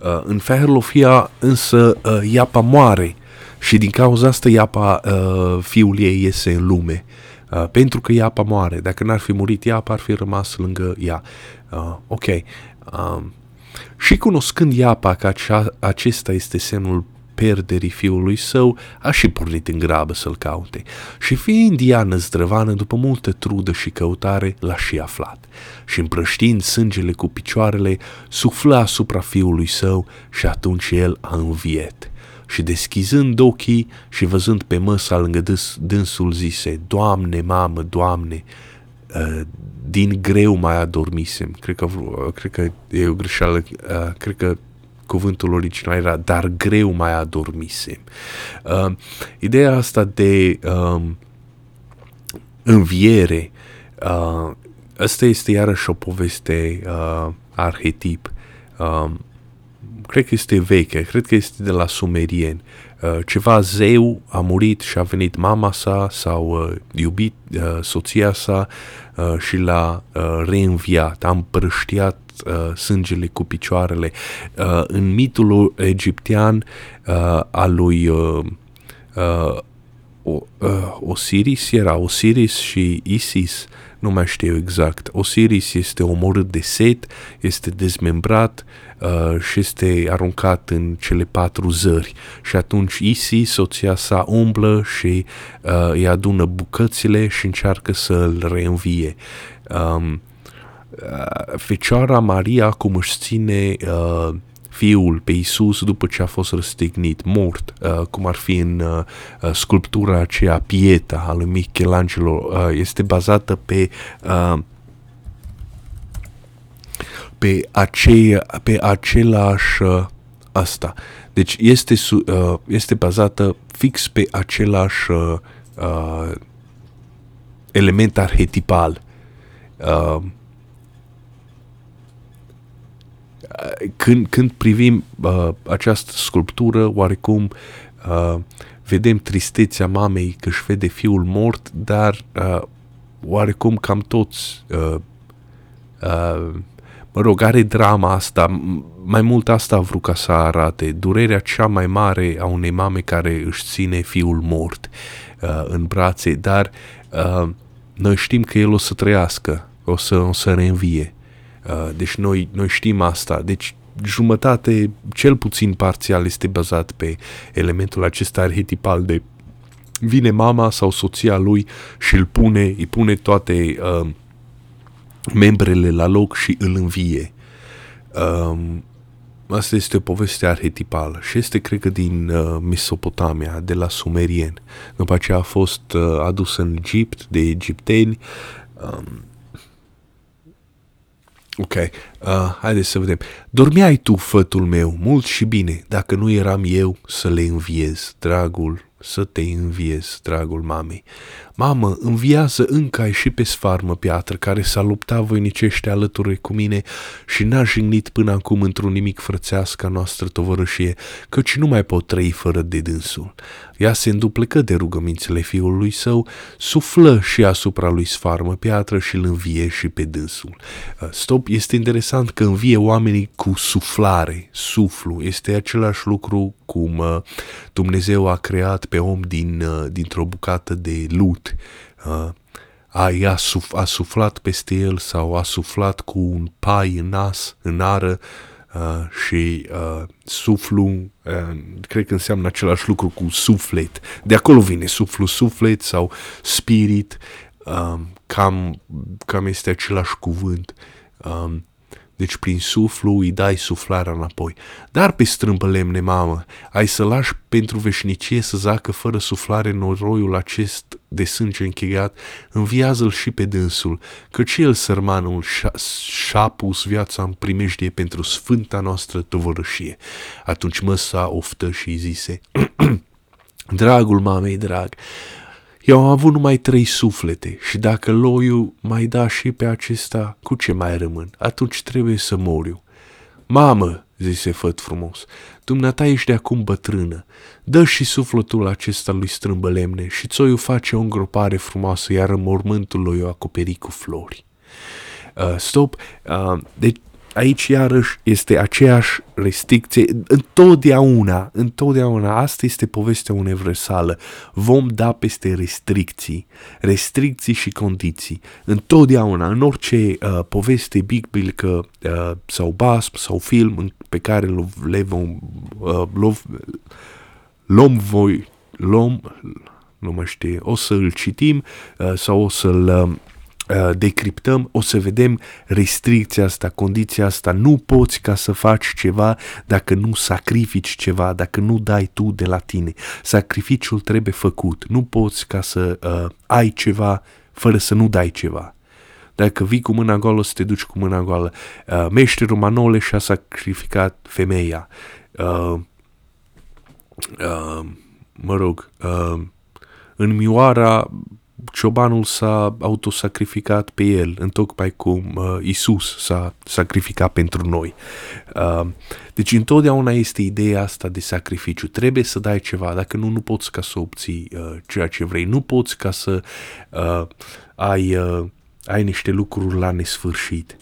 Uh, în Fehérlófia însă uh, Iapa moare și din cauza asta Iapa, uh, fiul ei, iese în lume. Uh, pentru că Iapa moare, dacă n-ar fi murit Iapa, ar fi rămas lângă ea. Uh, ok. Uh, și cunoscând Iapa că acea, acesta este semnul perderii fiului său, a și pornit în grabă să-l caute. Și fiind Diana zdrăvană, după multă trudă și căutare, l-a și aflat. Și împrăștind sângele cu picioarele, sufla asupra fiului său și atunci el a înviet. Și deschizând ochii și văzând pe măsa lângă dânsul, zise: Doamne, mamă, Doamne, din greu mai adormisem. Cred că, cred că e o greșeală, cred că cuvântul original era: dar greu mai adormisem. Uh, ideea asta de uh, înviere, uh, asta este iarăși o poveste uh, arhetip. Uh, cred că este veche, cred că este de la sumerieni. Uh, ceva zeu a murit și a venit mama sa sau uh, iubit, uh, soția sa uh, și l-a uh, reînviat, a împrăștiat sângele cu picioarele. În mitul egiptean al lui Osiris era Osiris și Isis, nu mai știu exact. Osiris este omorât de Set, este dezmembrat și este aruncat în cele patru zări și atunci Isis, soția sa, umblă și îi adună bucățile și încearcă să îl reînvie. Fecioara Maria cum își ține uh, fiul pe Iisus după ce a fost răstignit, mort, uh, cum ar fi în uh, sculptura aceea Pieta a lui Michelangelo, uh, este bazată pe uh, pe, aceea, pe același uh, asta. Deci este, uh, este bazată fix pe același uh, uh, element arhetipal. Uh, Când, când privim uh, această sculptură, oarecum uh, vedem tristețea mamei că își vede fiul mort, dar uh, oarecum cam toți, uh, uh, mă rog, are drama asta, mai mult asta a vrut ca să arate, durerea cea mai mare a unei mame care își ține fiul mort uh, în brațe, dar uh, noi știm că el o să trăiască, o să, o să reînvie. Deci noi, noi știm asta. Deci jumătate, cel puțin parțial, este bazat pe elementul acesta arhetipal de vine mama sau soția lui și îl pune, îi pune toate uh, membrele la loc și îl învie. Uh, asta este o poveste arhetipală și este, cred că, din uh, Mesopotamia, de la sumerien. După aceea a fost uh, adus în Egipt de egipteni. Uh, Ok, uh, haideți să vedem. Dormeai tu, fătul meu, mult și bine, dacă nu eram eu să le înviez, dragul, să te înviez, dragul mamei. Mamă, înviază încă și pe sfarmă piatră, care s-a luptat voinicește alături cu mine și n-a jignit până acum într-un nimic frățească noastră tovărășie, căci nu mai pot trăi fără de dânsul. Ea se înduplecă de rugămințele fiului său, suflă și asupra lui sfarmă piatră și îl învie și pe dânsul. Stop, este interesant că învie oamenii cu suflare, suflu. Este același lucru cum Dumnezeu a creat pe om din, dintr-o bucată de lut. A, a suflat peste el sau a suflat cu un pai în nas, în ară a, și a, suflu, a, cred că înseamnă același lucru cu suflet. De acolo vine suflu, suflet sau spirit, a, cam, cam este același cuvânt. A, deci prin suflu îi dai suflarea înapoi. Dar pe strâmbă lemne, mamă, ai să lași pentru veșnicie să zacă fără suflare noroiul acest de sânge închegat, înviază-l și pe dânsul, căci el, sărmanul, și-a pus viața în primejdie pentru sfânta noastră tovărășie. Atunci măsa oftă și zise, dragul mamei drag, eu am avut numai trei suflete și dacă loiul mai da și pe acesta, cu ce mai rămân? Atunci trebuie să moriu. Mamă, zise Făt Frumos, dumneata ești de acum bătrână, dă și sufletul acesta lui strâmbă lemne și țoiul face o îngropare frumoasă, iar mormântul lui o acoperi cu flori. Uh, stop, uh, deci aici iarăși este aceeași restricție, întotdeauna, întotdeauna, asta este povestea universală, vom da peste restricții, restricții și condiții, întotdeauna, în orice uh, poveste biblică uh, sau basm sau film pe care le vom, uh, lov, luăm voi, luăm, nu mă știu, o să îl citim uh, sau o să-l... Uh, decriptăm, o să vedem restricția asta, condiția asta, nu poți ca să faci ceva dacă nu sacrifici ceva, dacă nu dai tu de la tine. Sacrificiul trebuie făcut, nu poți ca să uh, ai ceva fără să nu dai ceva. Dacă vii cu mâna goală, să te duci cu mâna goală. Uh, Meșterul Manole și-a sacrificat femeia. Uh, uh, mă rog, uh, în Mioara ciobanul s-a autosacrificat pe el, întocmai cum uh, Iisus s-a sacrificat pentru noi. Uh, deci întotdeauna este ideea asta de sacrificiu. Trebuie să dai ceva, dacă nu, nu poți ca să obții uh, ceea ce vrei. Nu poți ca să uh, ai, uh, ai niște lucruri la nesfârșit.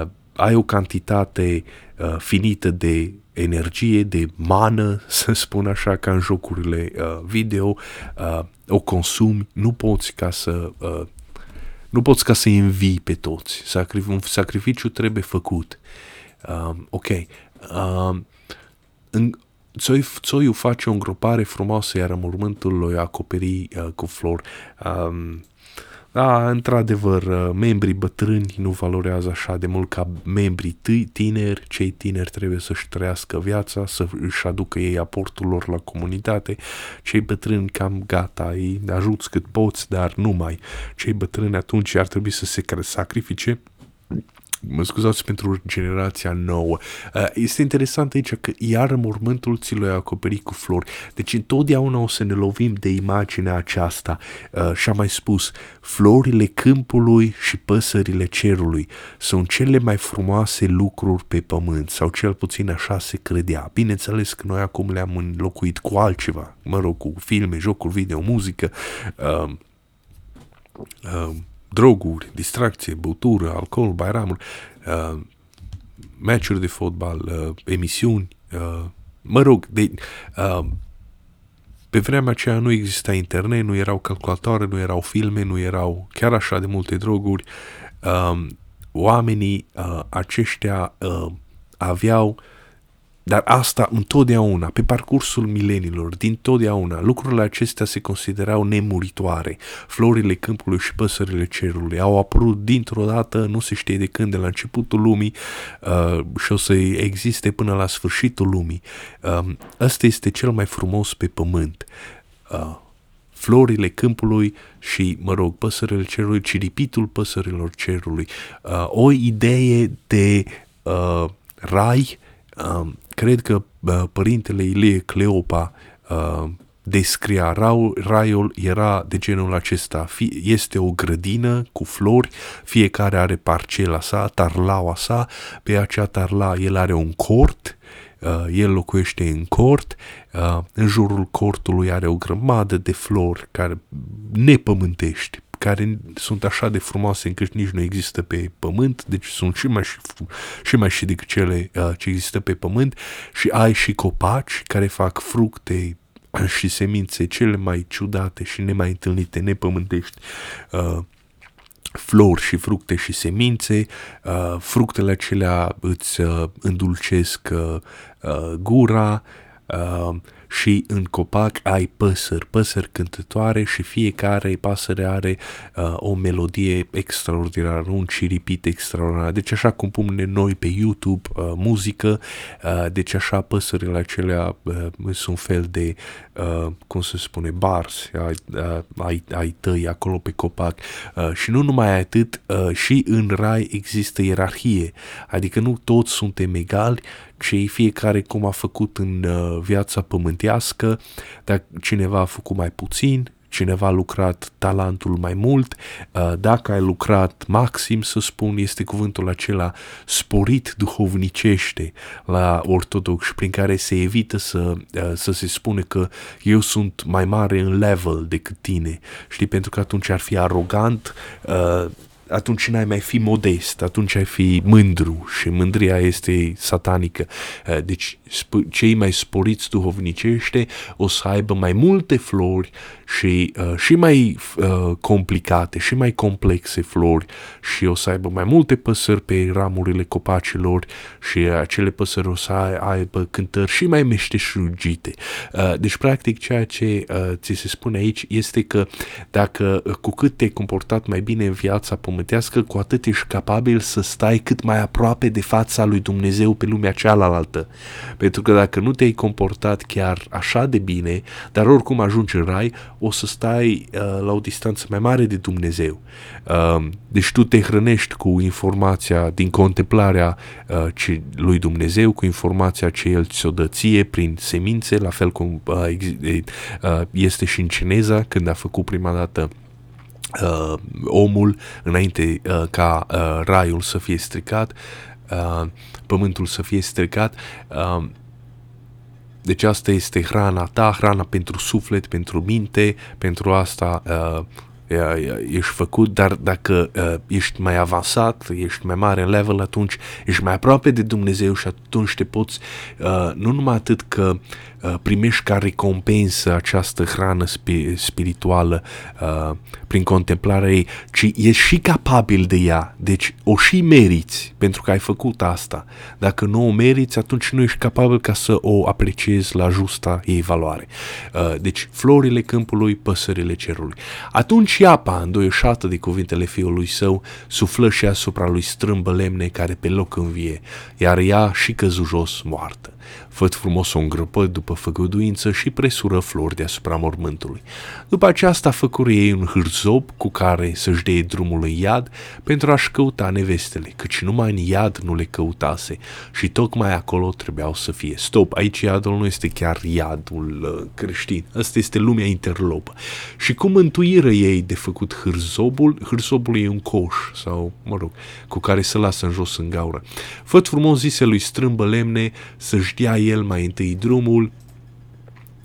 Uh, ai o cantitate uh, finită de energie, de mană, să spun așa, ca în jocurile uh, video, uh, o consumi, nu poți ca să uh, nu poți ca să învii pe toți. Sacrif- un sacrificiu trebuie făcut. Uh, ok. Uh, în, țoiul face o îngropare frumoasă, iar mormântul lui acoperi uh, cu flori. Uh, Da, într-adevăr, membrii bătrâni nu valorează așa de mult ca membrii tineri. Cei tineri trebuie să-și trăiască viața, să își aducă ei aportul lor la comunitate. Cei bătrâni cam gata, ei ajuți cât poți, dar nu mai. Cei bătrâni atunci ar trebui să se sacrifice. Mă scuzați pentru generația nouă. Este interesant aici că iar mormântul ți l-a acoperit cu flori. Deci întotdeauna o să ne lovim de imaginea aceasta. Și am mai spus, florile câmpului și păsările cerului sunt cele mai frumoase lucruri pe pământ, sau cel puțin așa se credea. Bineînțeles că noi acum le-am înlocuit cu altceva, mă rog, cu filme, jocuri video, muzică, uh, uh, droguri, distracție, băutură, alcool, bairamuri, uh, meciuri de fotbal, uh, emisiuni, uh, mă rog, de, uh, pe vremea aceea nu exista internet, nu erau calculatoare, nu erau filme, nu erau chiar așa de multe droguri. Uh, oamenii uh, aceștia uh, aveau, dar asta întotdeauna, pe parcursul milenilor, din totdeauna, lucrurile acestea se considerau nemuritoare. Florile câmpului și păsările cerului au apărut dintr-o dată, nu se știe de când, de la începutul lumii uh, și o să existe până la sfârșitul lumii. Uh, asta este cel mai frumos pe pământ. Uh, florile câmpului și, mă rog, păsările cerului, ciripitul păsărilor cerului. Uh, o idee de uh, rai, uh, cred că uh, părintele Ilie Cleopa uh, descria rau, raiul era de genul acesta. Fie, este o grădină cu flori, fiecare are parcela sa, tarlaua sa, pe acea tarla el are un cort, uh, el locuiește în cort, uh, în jurul cortului are o grămadă de flori care nepământești, care sunt așa de frumoase încât nici nu există pe pământ, deci sunt și mai și, și, mai și decât cele uh, ce există pe pământ, și ai și copaci care fac fructe și semințe cele mai ciudate și nemai întâlnite, nepământești, uh, flori și fructe și semințe, uh, fructele acelea îți uh, îndulcesc uh, uh, gura, uh, și în copac ai păsări, păsări cântătoare și fiecare pasăre are uh, o melodie extraordinară, un ciripit extraordinar. Deci așa cum punem noi pe YouTube uh, muzică, uh, deci așa păsările acelea uh, sunt un fel de, uh, cum se spune, bars ai, uh, ai, ai tăi acolo pe copac. Uh, și nu numai atât, uh, și în rai există ierarhie, adică nu toți suntem egali, ci fiecare cum a făcut în uh, viața pământului. Dacă cineva a făcut mai puțin, cineva a lucrat talentul mai mult, dacă ai lucrat maxim, să spun, este cuvântul acela sporit duhovnicește la ortodox, prin care se evită să, să se spune că eu sunt mai mare în level decât tine, știi, pentru că atunci ar fi arogant, atunci n-ai mai fi modest, atunci ai fi mândru și mândria este satanică. Deci cei mai sporiți duhovnicește o să aibă mai multe flori și, și mai complicate, și mai complexe flori și o să aibă mai multe păsări pe ramurile copacilor și acele păsări o să aibă cântări și mai meșteșugite. Deci practic ceea ce ți se spune aici este că dacă cu cât te-ai comportat mai bine în viața pământului, cu atât ești capabil să stai cât mai aproape de fața lui Dumnezeu pe lumea cealaltă. Pentru că dacă nu te-ai comportat chiar așa de bine, dar oricum ajungi în rai, o să stai uh, la o distanță mai mare de Dumnezeu. Uh, deci tu te hrănești cu informația din contemplarea uh, ce, lui Dumnezeu, cu informația ce El ți-o dă ție prin semințe, la fel cum uh, uh, este și în Cineza, când a făcut prima dată Uh, omul înainte uh, ca uh, raiul să fie stricat, uh, pământul să fie stricat. Uh, deci asta este hrana ta, hrana pentru suflet, pentru minte, pentru asta uh, ești făcut, dar dacă uh, ești mai avansat, ești mai mare în level, atunci ești mai aproape de Dumnezeu și atunci te poți, uh, nu numai atât că uh, primești ca recompensă această hrană spi- spirituală uh, prin contemplarea ei, ci ești și capabil de ea, deci o și meriți, pentru că ai făcut asta. Dacă nu o meriți, atunci nu ești capabil ca să o apreciezi la justa ei valoare. Uh, deci florile câmpului, păsările cerului. Atunci și apa, îndoioșată de cuvintele fiului său, suflă și asupra lui strâmbă lemne care pe loc învie, iar ea și căzu jos moartă. Făt Frumos o îngrăpă după făgăduință și presură flori deasupra mormântului. După aceasta făcură ei un hârzop cu care să-și dea drumul în iad pentru a-și căuta nevestele, căci numai în iad nu le căutase și tocmai acolo trebuiau să fie. Stop, aici iadul nu este chiar iadul creștin, asta este lumea interlopă. Și cum mântuiră ei de făcut hârzobul? Hârzobul e un coș, sau, mă rog, cu care se lasă în jos în gaură. Făt Frumos zise lui strâmbă lemne să-și dea el mai întâi drumul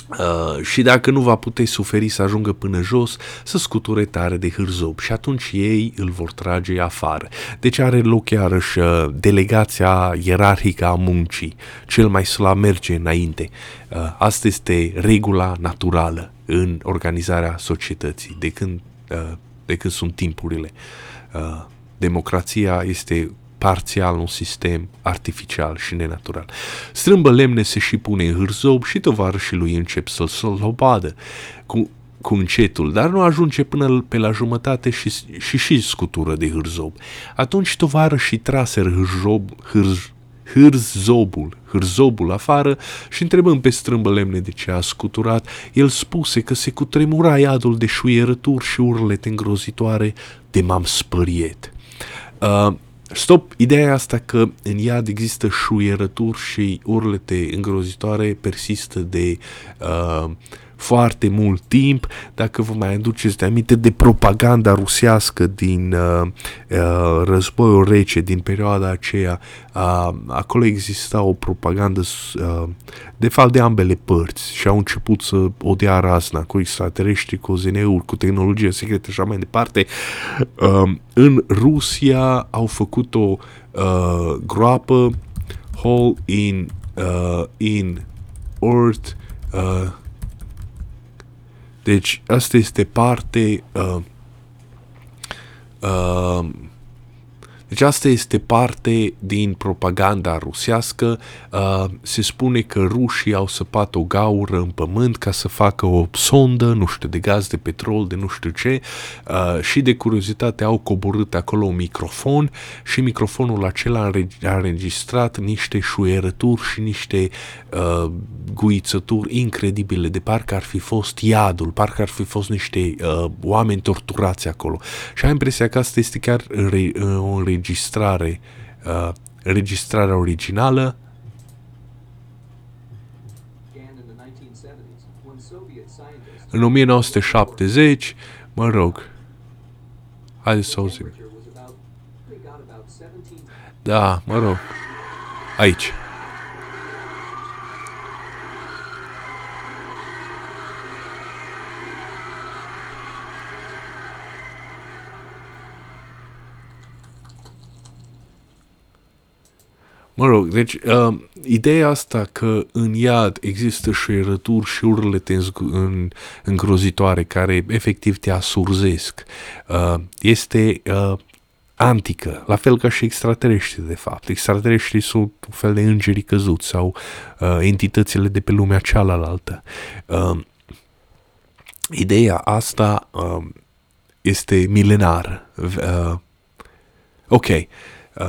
uh, și dacă nu va putea suferi să ajungă până jos, să scuture tare de hârzob și atunci ei îl vor trage afară. Deci are loc iarăși uh, delegația ierarhică a muncii. Cel mai slab merge înainte. Uh, asta este regula naturală în organizarea societății de când, uh, de când sunt timpurile. Uh, democrația este parțial un sistem artificial și nenatural. Strâmbă lemne se și pune în hârzob și tovarășii lui încep să-l slobadă cu, cu încetul, dar nu ajunge până pe la jumătate și și, și scutură de hârzob. Atunci tovarășii traseră hârzob, hârz, hârzobul, hârzobul afară și întrebăm pe strâmbă lemne de ce a scuturat. El spuse că se cutremura iadul de șuierături și urlete îngrozitoare de m-am spăriet. Uh, Stop, ideea asta că în iad există șuierături și urlete îngrozitoare persistă de uh, foarte mult timp. Dacă vă mai aduceți de aminte de propaganda rusească din uh, uh, războiul rece, din perioada aceea, uh, acolo exista o propagandă uh, de fapt de ambele părți și au început să odea razna cu extraterestri, cu O Z N-uri, cu tehnologie secretă și așa mai departe. Uh, în Rusia au făcut o uh, groapă, hole in, uh, in earth, uh, deci asta este parte uh, uh, deci asta este parte din propaganda rusească. Uh, se spune că rușii au săpat o gaură în pământ ca să facă o sondă, nu știu, de gaz, de petrol, de nu știu ce, uh, și de curiozitate au coborât acolo un microfon și microfonul acela a înregistrat niște șuierături și niște uh, guițături incredibile, de parcă ar fi fost iadul, parcă ar fi fost niște uh, oameni torturați acolo. Și am impresia că asta este chiar re, uh, o înregistrare Registrare, uh, registrarea originală. În o mie nouă sute șaptezeci, mă rog, hai să auzim. Da, mă rog, aici. Mă rog, deci uh, ideea asta că în iad există șuierături și urlete îngrozitoare care efectiv te asurzesc uh, este uh, antică, la fel ca și extraterestrii de fapt. Extraterestrii sunt un fel de îngeri căzuți sau uh, entitățile de pe lumea cealaltă. Uh, ideea asta uh, este milenară. Uh, ok.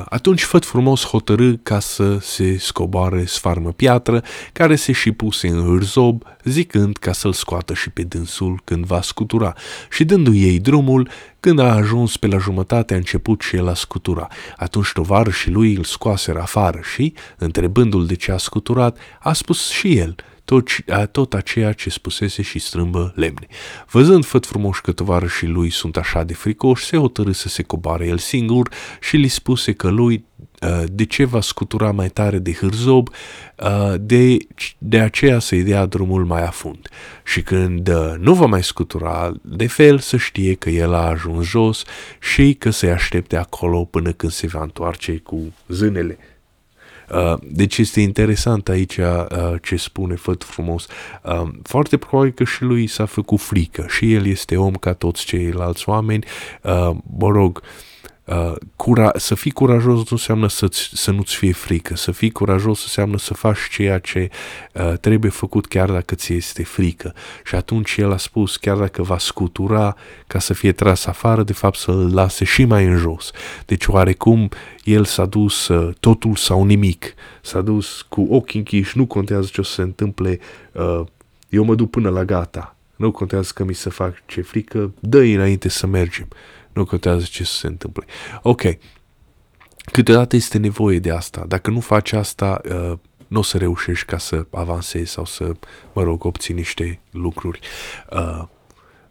Atunci Făt Frumos hotărâ ca să se scoboare sfarmă piatră, care se și puse în hârzob, zicând ca să-l scoată și pe dânsul când va scutura. Și dându-i ei drumul, când a ajuns pe la jumătate, a început și el a scutura. Atunci tovarășii lui îl scoaseră afară și, întrebându-l de ce a scuturat, a spus și el tot, tot aceea ce spusese și strâmbă lemne. Văzând Făt Frumos că tovarășii lui sunt așa de fricoși, se hotărâ să se coboare el singur și li spuse că lui de ce va scutura mai tare de hârzob, de, de aceea să-i dea drumul mai afund. Și când nu va mai scutura de fel, să știe că el a ajuns jos și că să-i aștepte acolo până când se va întoarce cu zânele. Uh, deci este interesant aici uh, ce spune Făt Frumos. Uh, foarte probabil că și lui s-a făcut frică și el este om ca toți ceilalți oameni. Uh, mă rog, uh, cura- să fii curajos nu înseamnă să-ți, să nu-ți fie frică. Să fii curajos înseamnă să faci ceea ce uh, trebuie făcut chiar dacă ți este frică. Și atunci el a spus chiar dacă va scutura ca să fie tras afară, de fapt să-l lase și mai în jos. Deci oarecum el s-a dus uh, totul sau nimic, s-a dus cu ochii închiși, nu contează ce o să se întâmple, uh, eu mă duc până la gata, nu contează că mi se fac ce frică, dă-i înainte să mergem, nu contează ce să se întâmple. Ok, câteodată este nevoie de asta, dacă nu faci asta, uh, nu o să reușești ca să avansezi sau să, mă rog, obții niște lucruri uh,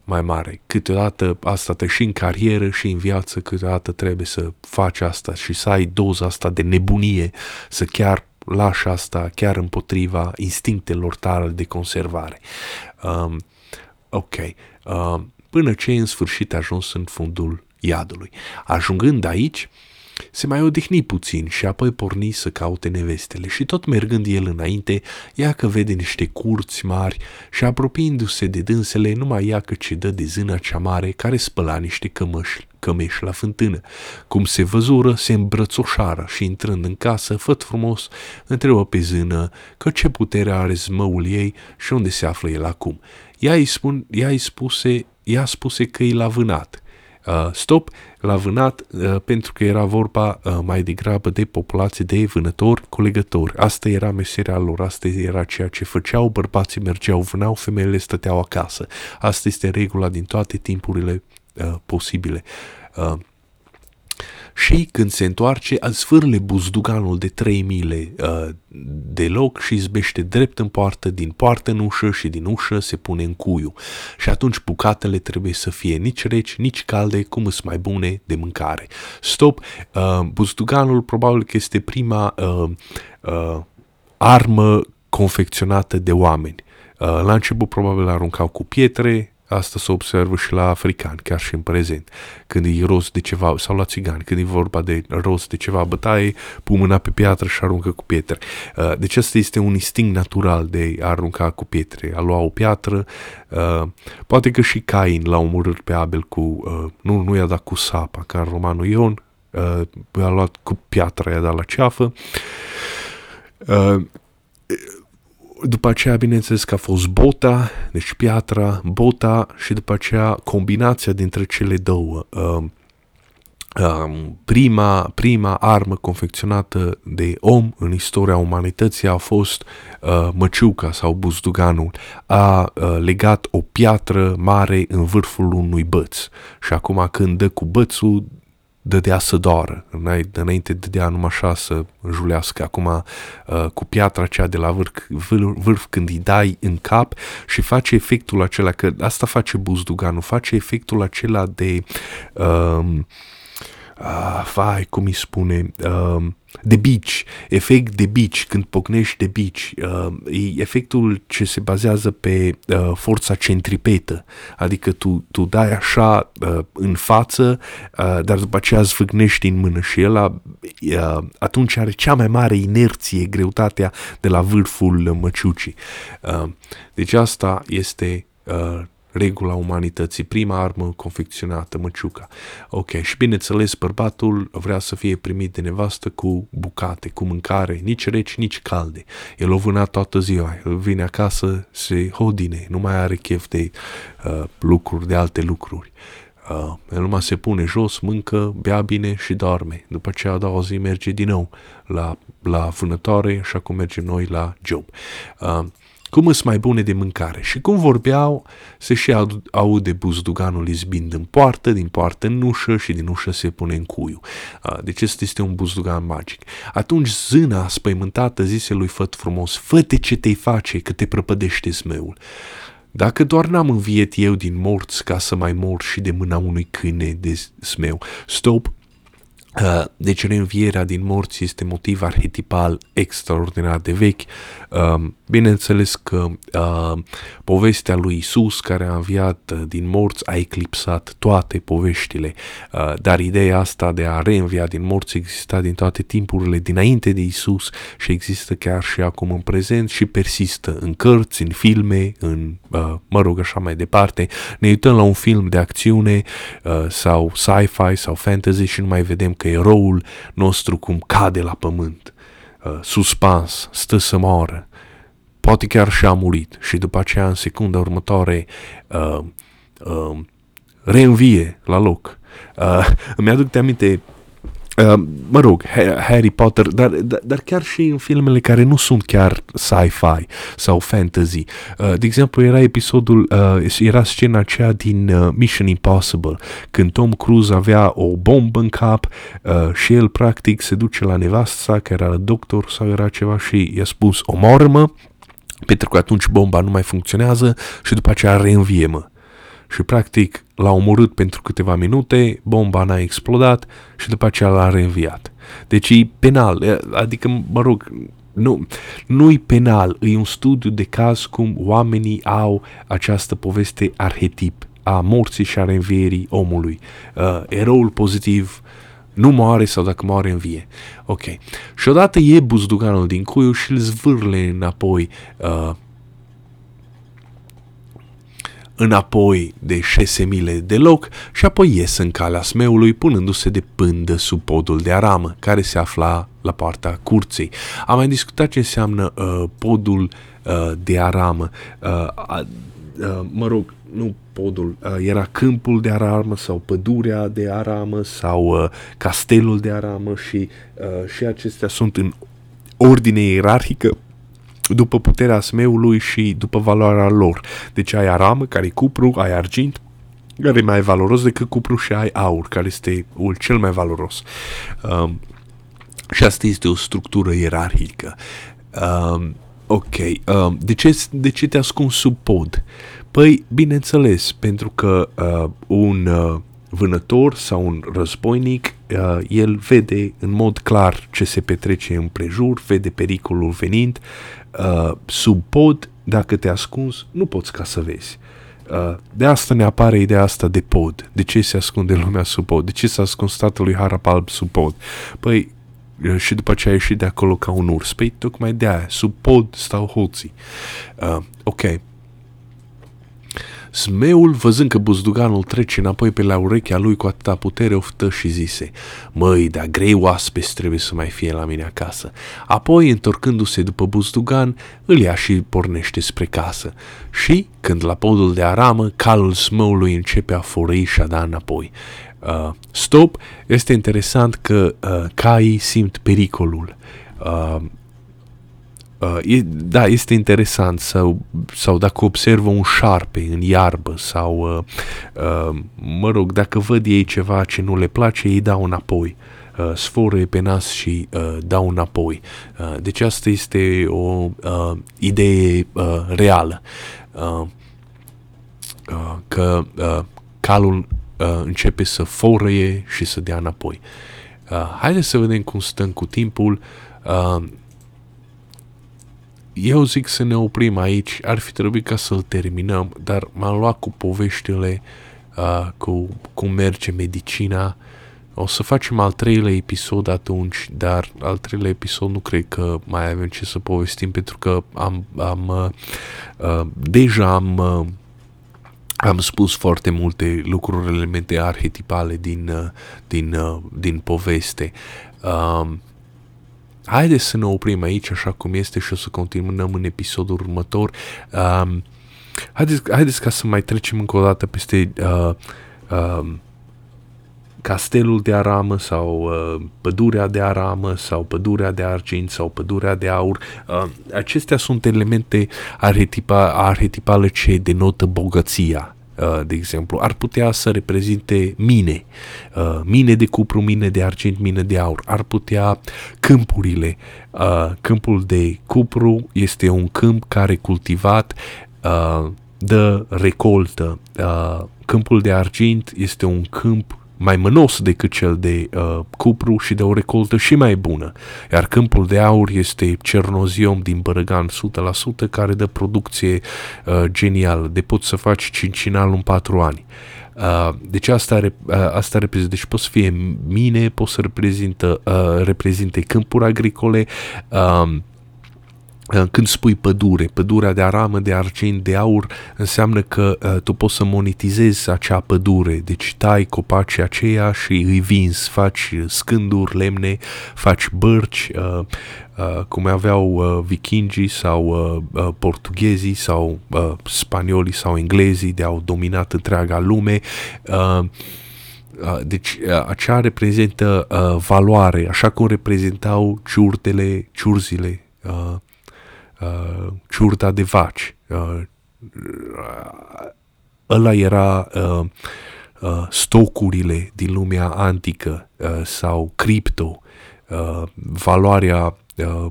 mai mare. Câteodată asta te și în carieră și în viață, câteodată trebuie să faci asta și să ai doza asta de nebunie, să chiar lași asta chiar împotriva instinctelor tale de conservare. Um, ok. Um, până ce în sfârșit a ajuns în fundul iadului. Ajungând aici, se mai odihni puțin și apoi porni să caute nevestele și tot mergând el înainte, ia că vede niște curți mari și apropiindu-se de dânsele, numai ia că ce dă de zâna cea mare care spăla niște cămăși, cămeși la fântână. Cum se văzură, se îmbrățoșară și intrând în casă, Făt Frumos întrebă pe zână că ce putere are zmăul ei și unde se află el acum. Ea îi, spun, ea îi spuse, ea spuse că i l-a vânat. uh, stop la vânat uh, pentru că era vorba uh, mai degrabă de populație de vânători, colegători. Asta era meseria lor, asta era ceea ce făceau, bărbații mergeau, vânau, femeile stăteau acasă. Asta este regula din toate timpurile uh, posibile. Uh, Și când se întoarce, sfârle buzduganul de trei mile uh, de loc și zbește drept în poartă, din poartă în ușă și din ușă se pune în cuiu. Și atunci bucatele trebuie să fie nici reci, nici calde, cum îs mai bune de mâncare. Stop, uh, buzduganul probabil că este prima uh, uh, armă confecționată de oameni. Uh, la început probabil aruncau cu pietre. Asta se observă și la africani, chiar și în prezent. Când e rost de ceva, sau la țigani, când e vorba de rost de ceva bătaie, pun mâna pe piatră și aruncă cu pietre. Deci asta este un instinct natural de a arunca cu pietre, a lua o piatră. Poate că și Cain l-a omorât pe Abel cu, nu, nu i-a dat cu sapa, ca în romanul Ion, a luat cu piatră, i-a dat la ceafă. După aceea, bineînțeles că a fost bota, deci piatra, bota și după aceea combinația dintre cele două. Um, um, prima, prima armă confecționată de om în istoria umanității a fost uh, măciuca sau buzduganul. A uh, legat o piatră mare în vârful unui băț și acum când dă cu bățul, dădea să doară, înainte dădea numai așa să înjulească, acum uh, cu piatra cea de la vârf, vârf când îi dai în cap și face efectul acela, că asta face buzduganul, face efectul acela de uh, uh, vai, cum îi spune, uh, de bici, efect de bici, când pocnești de bici, uh, e efectul ce se bazează pe uh, forța centripetă, adică tu, tu dai așa uh, în față, uh, dar după aceea zvâgnești în mână și ăla uh, atunci are cea mai mare inerție, greutatea de la vârful măciucii. Uh, deci asta este uh, regula umanității, prima armă confecționată, măciuca. Ok, și bineînțeles, bărbatul vrea să fie primit de nevastă cu bucate, cu mâncare, nici reci, nici calde. El o vână toată ziua, el vine acasă, se hodine, nu mai are chef de uh, lucruri, de alte lucruri. Uh, el numai se pune jos, mâncă, bea bine și doarme. După aceea, a doua zi merge din nou la, la vânătoare, așa cum mergem noi la job. Uh, Cum îs mai bune de mâncare? Și cum vorbeau, se și aude buzduganul izbind în poartă, din poartă în ușă și din ușă se pune în cuiu. Deci ăsta este un buzdugan magic. Atunci zâna spăimântată zise lui Făt Frumos: fă-te ce te-i face, că te prăpădește zmeul. Dacă doar n-am înviet eu din morți ca să mai mor și de mâna unui câine de zmeu. Stop! Uh, deci reînvierea din morți este motiv arhetipal extraordinar de vechi. Uh, bineînțeles că uh, povestea lui Isus, care a înviat uh, din morți, a eclipsat toate poveștile, uh, dar ideea asta de a reînvia din morți exista din toate timpurile dinainte de Isus și există chiar și acum în prezent și persistă în cărți, în filme, în uh, mă rog așa mai departe. Ne uităm la un film de acțiune uh, sau sci-fi sau fantasy și nu mai vedem că eroul nostru cum cade la pământ, uh, suspans, stă să moară, poate chiar și a murit și după aceea în secunda următoare uh, uh, reînvie la loc. Uh, îmi aduc de aminte, uh, mă rog, Harry Potter, dar, dar, dar chiar și în filmele care nu sunt chiar sci-fi sau fantasy. Uh, de exemplu, era episodul, uh, era scena aceea din uh, Mission Impossible, când Tom Cruise avea o bombă în cap uh, și el practic se duce la nevasta, care era doctor sau era ceva și i-a spus: omoară-mă, pentru că atunci bomba nu mai funcționează și după aceea reînvie-mă. Și practic l-a omorât pentru câteva minute, bomba n-a explodat și după aceea l-a reînviat. Deci e penal, adică mă rog, nu, nu e penal, e un studiu de caz cum oamenii au această poveste arhetip a morții și a reînvierii omului. Uh, eroul pozitiv nu moare sau dacă moare învie. Ok. Și odată e buzduganul din cuiu și îl zvârle înapoi uh, înapoi de șase mile de loc și apoi ies în calea smeului punându-se de pândă sub podul de aramă care se afla la partea curții. Am mai discutat ce înseamnă uh, podul uh, de aramă. Uh, uh, mă rog, nu podul, era câmpul de aramă sau pădurea de aramă sau uh, castelul de aramă și, uh, și acestea sunt în ordine ierarhică după puterea smeului și după valoarea lor. Deci ai aramă, care e cupru, ai argint, care e mai valoros decât cupru, și ai aur, care este cel mai valoros. Um, și asta este o structură ierarhică. Um, ok, um, de ce, de ce te ascunzi sub pod? Păi, bineînțeles, pentru că uh, un uh, vânător sau un războinic, uh, el vede în mod clar ce se petrece împrejur, vede pericolul venind. Uh, sub pod, dacă te ascunzi, nu poți ca să vezi. Uh, de asta ne apare ideea asta de pod. De ce se ascunde lumea sub pod? De ce s-a ascuns tatălui Harap Alb sub pod? Păi, uh, și după ce a ieșit de acolo ca un urs. Păi, tocmai de-aia, sub pod stau hoții. Uh, ok. Smeul, văzând că buzduganul trece înapoi pe la urechea lui cu atâta putere, oftă și zise: măi, dar grei oaspeți trebuie să mai fie la mine acasă. Apoi, întorcându-se după buzdugan, îl ia și pornește spre casă. Și, când la podul de aramă, calul smeului începe a forăi și a da înapoi. Uh, stop! Este interesant că uh, caii simt pericolul. Uh, Uh, e, da, este interesant sau, sau dacă observă un șarpe în iarbă sau uh, uh, mă rog, dacă văd ei ceva ce nu le place, ei dau înapoi, uh, sforă pe nas și uh, dau înapoi. Uh, deci asta este o uh, idee uh, reală, uh, uh, că uh, calul uh, începe să forăie și să dea înapoi. Uh, haideți să vedem cum stăm cu timpul. uh, Eu zic să ne oprim aici, ar fi trebuit ca să-l terminăm, dar m-am luat cu poveștile, uh, cu cum merge medicina. O să facem al treilea episod atunci, dar al treilea episod nu cred că mai avem ce să povestim, pentru că am, am uh, uh, deja am, uh, am spus foarte multe lucruri, elemente arhetipale din, uh, din, uh, din poveste. Uh, Haideți să ne oprim aici așa cum este și o să continuăm în episodul următor. Um, haideți, haideți ca să mai trecem încă o dată peste uh, uh, castelul de aramă sau uh, pădurea de aramă sau pădurea de argint sau pădurea de aur. Uh, acestea sunt elemente arhetipa, arhetipale ce denotă bogăția. De exemplu, ar putea să reprezinte mine, mine de cupru, mine de argint, mine de aur. Ar putea câmpurile. Câmpul de cupru este un câmp care cultivat dă recoltă. Câmpul de argint este un câmp mai mânos decât cel de uh, cupru și de o recoltă și mai bună. Iar câmpul de aur este cernoziom din Bărăgan o sută la sută, care dă producție uh, genială. De poți să faci cincinal în patru ani. Uh, deci asta, uh, asta reprezintă. Deci poți să fie mine, poți să reprezintă, uh, reprezinte câmpuri agricole. Uh, Când spui pădure, pădurea de aramă, de argint, de aur, înseamnă că uh, tu poți să monetizezi acea pădure, deci tai copacii aceia și îi vinzi, faci scânduri, lemne, faci bărci, uh, uh, cum aveau uh, vikingii sau uh, uh, portughezii sau uh, spaniolii sau englezii, de au dominat întreaga lume. Uh, Deci acea reprezintă uh, valoare, așa cum reprezentau ciurdele, ciurzile, uh, Uh, ciurda de vaci. Uh, ăla era uh, uh, stocurile din lumea antică, uh, sau cripto, uh, valoarea, uh,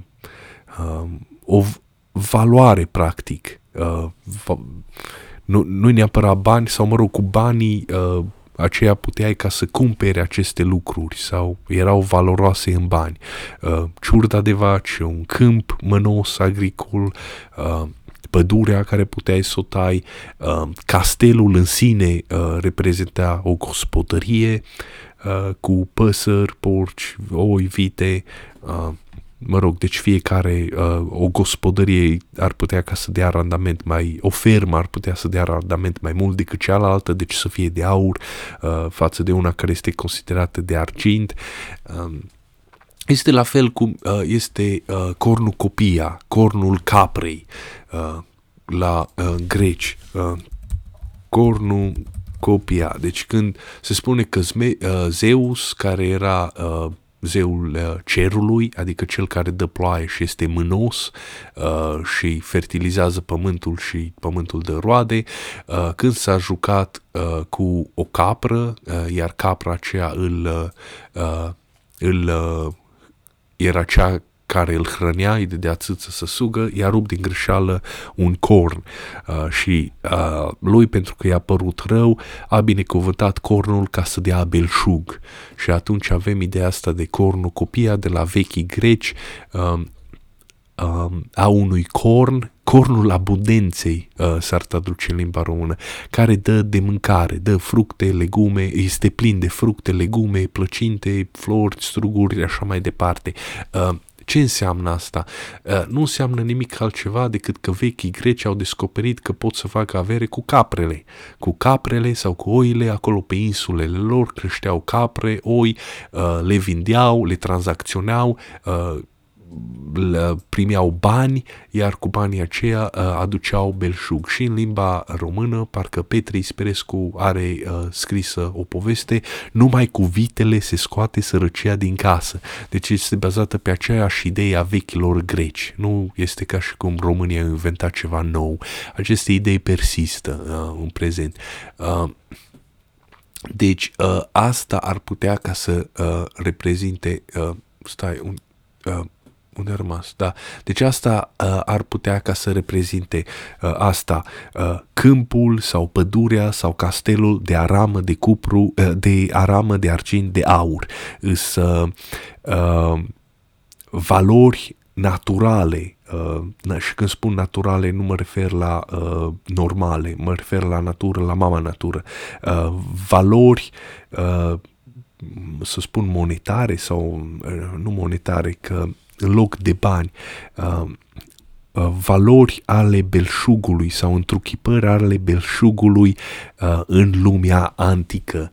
uh, o valoare practic. Uh, va- nu, nu-i neapărat bani, sau mă rog, cu banii uh, aceea puteai ca să cumpere aceste lucruri sau erau valoroase în bani. Uh, ciurda de vaci, un câmp mânos agricol, uh, pădurea care puteai să o tai, uh, castelul în sine uh, reprezenta o gospodărie uh, cu păsări, porci, oi, vite, uh, mă rog, deci fiecare, uh, o gospodărie ar putea ca să dea randament mai, o fermă ar putea să dea randament mai mult decât cealaltă, deci să fie de aur uh, față de una care este considerată de argint. Uh, este la fel cum uh, este uh, cornucopia, cornul caprei uh, la uh, greci. Uh, cornucopia. Deci când se spune că Zeus, care era zeul cerului, adică cel care dă ploaie și este mânos uh, și fertilizează pământul și pământul dă roade, uh, când s-a jucat uh, cu o capră, uh, iar capra aceea îl, uh, îl uh, era cea care îl hrănea, îi dădea țâță să sugă, i-a rupt din greșeală un corn uh, și uh, lui, pentru că i-a părut rău, a binecuvântat cornul ca să dea belșug. Și atunci avem ideea asta de cornucopia de la vechii greci, uh, uh, a unui corn, cornul abundenței, uh, s-ar traduce în limba română, care dă de mâncare, dă fructe, legume, este plin de fructe, legume, plăcinte, flori, struguri, așa mai departe. Uh, Ce înseamnă asta? Nu înseamnă nimic altceva decât că vechii greci au descoperit că pot să facă avere cu caprele. Cu caprele sau cu oile, acolo pe insulele lor creșteau capre, oi, le vindeau, le tranzacționau, primeau bani, iar cu banii aceia aduceau belșug. Și în limba română, parcă Petre Ispirescu are uh, scrisă o poveste, numai cu vitele se scoate sărăcia din casă. Deci este bazată pe aceeași idee a vechilor greci. Nu este ca și cum România a inventat ceva nou. Aceste idei persistă uh, în prezent. Uh, deci uh, asta ar putea ca să uh, reprezinte uh, stai un uh, unde a rămas, da. Deci asta uh, ar putea ca să reprezinte uh, asta, uh, câmpul sau pădurea sau castelul de aramă, de cupru, uh, de aramă, de argint, de aur. Îs uh, uh, valori naturale. Uh, și când spun naturale nu mă refer la uh, normale, mă refer la natură, la mama natură. Uh, valori uh, să spun monetare sau uh, nu monetare, că în loc de bani, uh, uh, valori ale belșugului sau întruchipări ale belșugului uh, în lumea antică.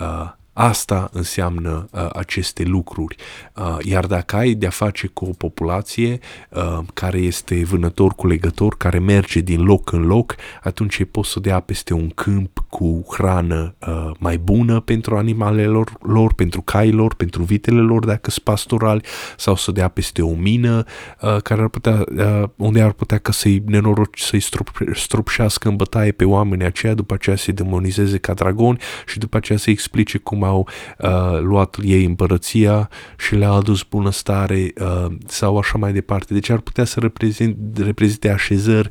Uh, asta înseamnă uh, aceste lucruri. Uh, iar dacă ai de-a face cu o populație uh, care este vânător-culegător, care merge din loc în loc, atunci ei pot să dea peste un câmp cu hrană uh, mai bună pentru animalelor lor, pentru cailor, pentru vitele lor, dacă sunt pastorali, sau să dea peste o mină uh, care ar putea, uh, unde ar putea ca să-i nenoroci, să-i strup- strupșească în bătaie pe oamenii aceia, după aceea să-i demonizeze ca dragoni și după aceea să-i explice cum au uh, luat ei împărăția și le-a adus bunăstare uh, sau așa mai departe. Deci ar putea să reprezinte, reprezinte așezări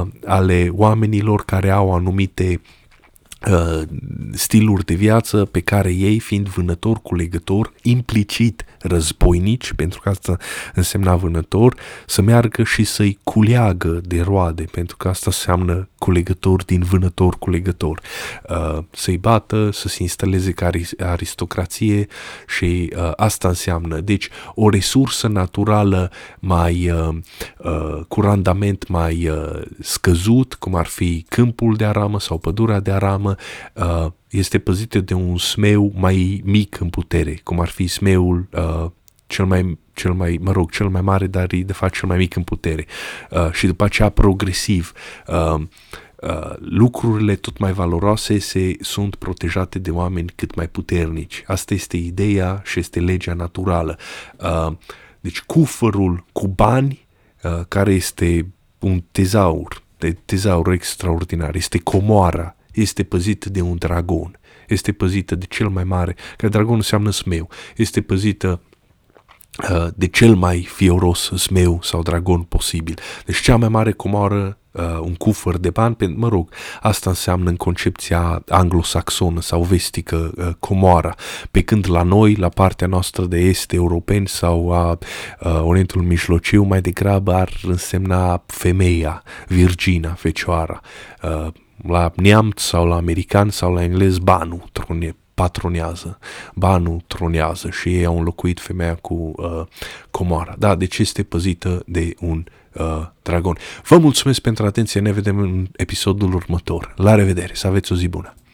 uh, ale oamenilor care au anumite stiluri de viață pe care ei, fiind vânători, culegători, implicit războinici, pentru că asta însemna vânător, să meargă și să-i culeagă de roade, pentru că asta înseamnă culegător din vânător culegător, să-i bată, să se instaleze ca aristocrație și asta înseamnă. Deci o resursă naturală mai cu randament mai scăzut, cum ar fi câmpul de aramă sau pădurea de aramă, este păzită de un smeu mai mic în putere, cum ar fi smeul uh, cel mai, cel mai, mă rog, cel mai mare, dar e de fapt cel mai mic în putere. Uh, și după aceea progresiv uh, Uh, lucrurile tot mai valoroase se, sunt protejate de oameni cât mai puternici. Asta este ideea și este legea naturală. Uh, deci cufărul cu bani, uh, care este un tezaur, de tezaur extraordinar, este comoara, este păzită de un dragon, este păzită de cel mai mare, că dragon înseamnă smeu, este păzită uh, de cel mai fioros smeu sau dragon posibil. Deci cea mai mare comoară, uh, un cufăr de bani, pentru, mă rog, asta înseamnă în concepția anglosaxonă sau vestică uh, comoara, pe când la noi, la partea noastră de est europeni sau a uh, Orientul Mijlociu, mai degrabă ar însemna femeia, virgina, fecioara, uh, la neamț sau la american sau la englez banul trone, patronează, banul tronează și ei au înlocuit femeia cu uh, comoara. Da, deci este păzită de un uh, dragon. Vă mulțumesc pentru atenție, ne vedem în episodul următor. La revedere, să aveți o zi bună!